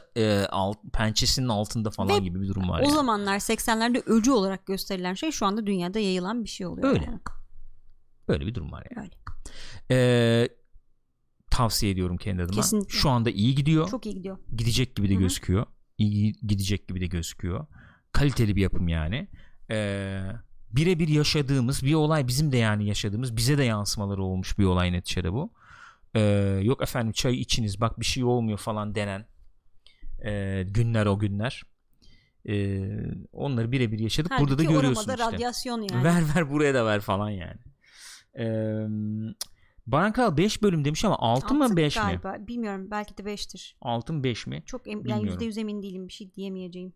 pençesinin altında falan ve gibi bir durum var. O yani. Zamanlar 80'lerde öcü olarak gösterilen şey şu anda dünyada yayılan bir şey oluyor. Öyle. Yani. Böyle bir durum var yani. Tavsiye ediyorum kendi adıma. Kesinlikle. Şu anda iyi gidiyor. Çok iyi gidiyor. Gidecek gibi de gözüküyor. İyi gidecek gibi de gözüküyor. Kaliteli bir yapım yani. Birebir yaşadığımız bir olay, bizim de yani yaşadığımız, bize de yansımaları olmuş bir olay neticede bu. Yok efendim çay içiniz bak bir şey olmuyor falan denen günler o günler. Onları birebir yaşadık. Halbuki burada da görüyorsun işte. Radyasyon yani. Ver buraya da ver falan yani. Baranka 5 bölüm demiş ama 6 mı 5 mi? Bilmiyorum, belki de 5'tir. 6 mı 5 mi? Çok yani %100 emin değilim, bir şey diyemeyeceğim.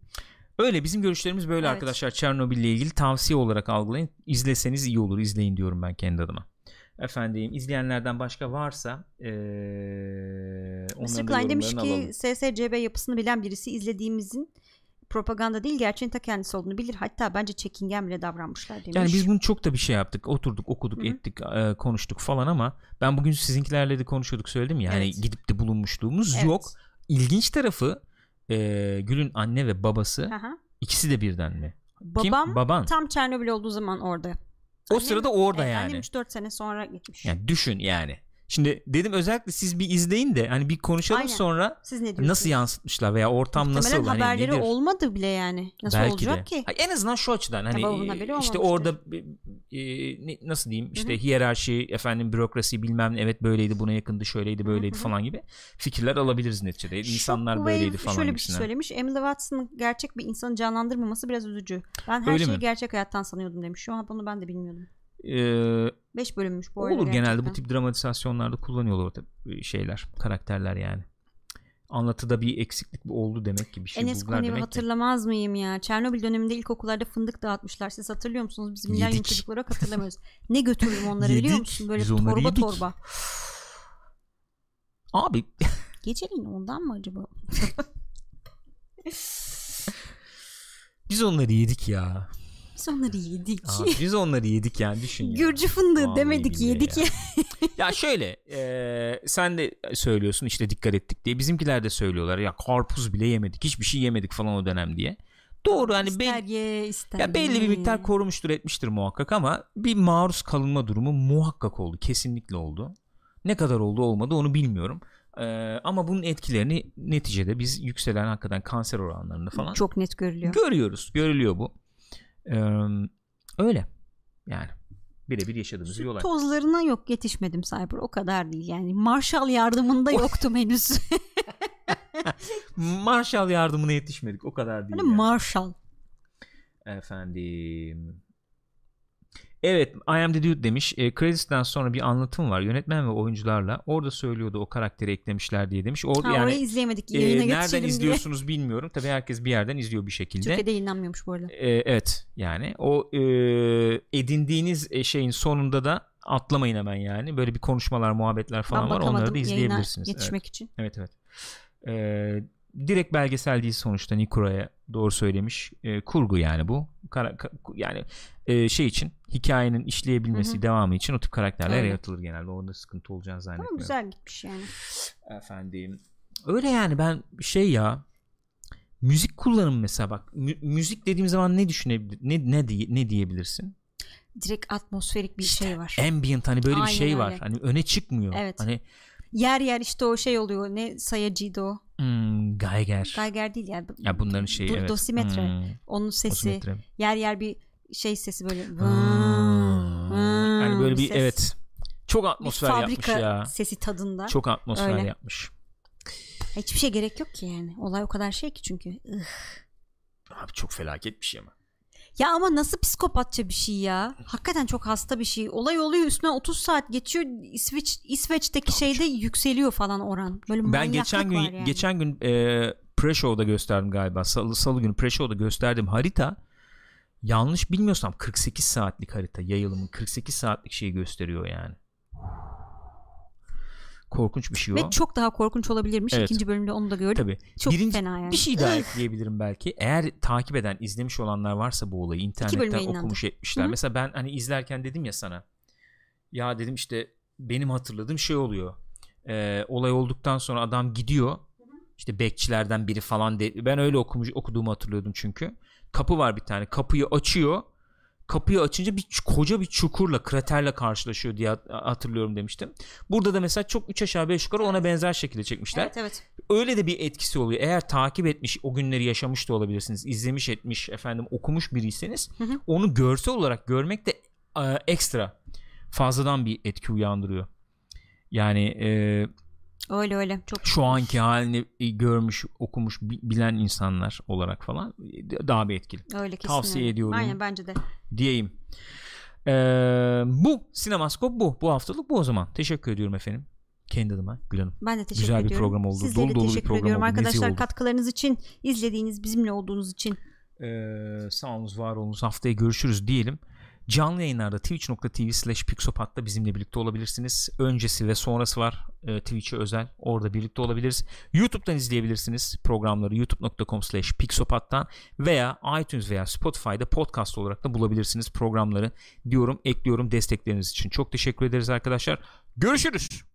Öyle, bizim görüşlerimiz böyle arkadaşlar. Çernobil'le ilgili tavsiye olarak algılayın. İzleseniz iyi olur, izleyin diyorum ben kendi adıma. Efendim izleyenlerden başka varsa onların demiş ki alalım. SSCB yapısını bilen birisi izlediğimizin propaganda değil gerçeğin ta kendisi olduğunu bilir. Hatta bence çekingen bile davranmışlar demiş. Yani biz bunu çok da bir şey yaptık. Oturduk, okuduk, hı-hı, ettik, konuştuk falan ama ben bugün sizinkilerle de konuşuyorduk, söyledim ya. Yani evet, gidip de bulunmuşluğumuz evet yok. İlginç tarafı Gül'ün anne ve babası, hı-hı, ikisi de birden mi? Babam, kim? Baban tam Çernobil olduğu zaman orada. O annem, sırada orada evet, yani. Annem 3-4 sene sonra gitmiş. Yani düşün yani. Şimdi dedim özellikle siz bir izleyin de hani bir konuşalım, aynen, sonra nasıl yansıtmışlar veya ortam muhtemelen nasıl, haberleri hani olmadı bile yani. Nasıl belki olacak de ki? En azından şu açıdan hani işte orada nasıl diyeyim işte, hı-hı, hiyerarşi, efendim bürokrasi, bilmem ne, evet böyleydi, buna yakındı, şöyleydi, böyleydi, hı-hı, falan gibi fikirler alabiliriz neticede. İnsanlar şu böyleydi falan. Şöyle bir şey söylemiş. Emily Watson'ın gerçek bir insanı canlandırmaması biraz üzücü. Ben her öyle şeyi mi gerçek hayattan sanıyordum demiş. Şu an bunu ben de bilmiyordum. 5 bölünmüş bu olur gerçekten. Genelde bu tip dramatizasyonlarda kullanıyorlar orada şeyler, karakterler yani. Anlatıda bir eksiklik oldu demek ki, bir şey Enes Konevi hatırlamaz mıyım ya? Çernobil döneminde ilkokullarda fındık dağıtmışlar. Siz hatırlıyor musunuz? Biz milyar çocuklar olarak hatırlamıyoruz. Ne götürdüm onları biliyor musun? Böyle torba yedik, torba. Abi geceliğin ondan mı acaba? Biz onları yedik ya. Biz onları yedik yani düşün ya. Gürcü fındığı vallahi demedik, yedik ya. Ya şöyle sen de söylüyorsun işte dikkat ettik diye, bizimkiler de söylüyorlar ya, karpuz bile yemedik, hiçbir şey yemedik falan o dönem diye. Doğru hani belli bir miktar korumuştur etmiştir muhakkak ama bir maruz kalınma durumu muhakkak oldu, kesinlikle oldu. Ne kadar oldu olmadı onu bilmiyorum. Ama bunun etkilerini neticede biz yükselen hakikaten kanser oranlarını falan çok net görülüyor. Görülüyor bu. Öyle yani, birebir yaşadığımız bir olay. Tozlarına yok yetişmedim Cyber, o kadar değil yani. Marshall yardımında yoktum henüz. Marshall yardımına yetişmedik, o kadar değil. Hani yani. Marshall. Efendim. Evet, I am the dude demiş. Credits'ten sonra bir anlatım var. Yönetmen ve oyuncularla. Orada söylüyordu, o karakteri eklemişler diye demiş. Orayı izleyemedik. Nereden izliyorsunuz diye bilmiyorum. Tabii herkes bir yerden izliyor bir şekilde. Türkiye'de yayınlanmıyormuş bu arada. Evet yani o edindiğiniz şeyin sonunda da atlamayın hemen yani. Böyle bir konuşmalar, muhabbetler falan var. Onları da izleyebilirsiniz. Yetişmek evet için. Evet. Direkt belgesel değil sonuçta, Nikura'ya doğru söylemiş. Kurgu yani bu. Yani şey için, hikayenin işleyebilmesi, hı hı, devamı için o tip karakterler öyle yaratılır genelde. Orada sıkıntı olacağını zannetmiyorum. Ama güzel gitmiş yani. Efendim. Öyle yani ben şey ya, müzik kullanımı mesela bak. Müzik dediğim zaman ne düşünebilirsin? Ne diyebilirsin? Direkt atmosferik bir işte şey var. Ambient hani böyle, aynen, bir şey öyle var. Hani öne çıkmıyor. Evet. Hani yer yer işte o şey oluyor. Ne sayacıydı o? Geiger. Geiger değil yani. Ya bunların şeyi evet. Dosimetre. Onun sesi. Dosimetre. Yer yer bir şey sesi böyle. Yani böyle bir ses. Evet. Çok atmosfer yapmış ya. Fabrika sesi tadında. Çok atmosfer öyle yapmış. Hiçbir şey gerek yok ki yani. Olay o kadar şey ki çünkü. Abi çok felaket bir şey ama. Ya ama nasıl psikopatça bir şey ya. Hakikaten çok hasta bir şey. Olay oluyor, üstüne 30 saat geçiyor. İsveç'teki şeyde yükseliyor falan oran. Böyle ben geçen gün pre-show'da gösterdim galiba. Salı günü pre-show'da gösterdim harita. Yanlış bilmiyorsam 48 saatlik harita, yayılımın 48 saatlik şeyi gösteriyor yani. Korkunç bir şey o. Ve çok daha korkunç olabilirmiş. Evet. İkinci bölümde onu da gördüm. Tabii. Çok fena yani. Bir şey daha ekleyebilirim belki. Eğer takip eden, izlemiş olanlar varsa bu olayı internetten okumuş etmişler. Hı-hı. Mesela ben hani izlerken dedim ya sana. Ya dedim işte benim hatırladığım şey oluyor. Olay olduktan sonra adam gidiyor. Hı-hı. İşte bekçilerden biri falan. Ben öyle okuduğumu hatırlıyordum çünkü. Kapı var bir tane. Kapıyı açıyor. Kapıyı açınca koca bir çukurla, kraterle karşılaşıyor diye hatırlıyorum demiştim. Burada da mesela çok 3 aşağı 5 yukarı ona benzer şekilde çekmişler. Evet, evet. Öyle de bir etkisi oluyor. Eğer takip etmiş, o günleri yaşamış da olabilirsiniz. İzlemiş etmiş, efendim okumuş biriyseniz, hı-hı, onu görsel olarak görmek de ekstra fazladan bir etki uyandırıyor. Yani öyle çok şu anki halini görmüş, okumuş, bilen insanlar olarak falan daha bir etkili. Öyle kesin. Tavsiye ediyorum. Aynen, bence de. Diyeyim. Bu Sinemaskop bu haftalık bu o zaman. Teşekkür ediyorum efendim. Kendi adıma Gül Hanım. Ben de teşekkür ediyorum. Güzel bir program oldu. Sizlere dolu teşekkür bir program ediyorum oldu. Arkadaşlar, katkılarınız için, izlediğiniz, bizimle olduğunuz için. Sağolunuz, var olunuz. Haftaya görüşürüz diyelim. Canlı yayınlarda twitch.tv/pixopat'ta bizimle birlikte olabilirsiniz. Öncesi ve sonrası var. Twitch'e özel. Orada birlikte olabiliriz. YouTube'dan izleyebilirsiniz programları youtube.com/pixopat'tan veya iTunes veya Spotify'da podcast olarak da bulabilirsiniz programları diyorum, ekliyorum. Destekleriniz için çok teşekkür ederiz arkadaşlar. Görüşürüz.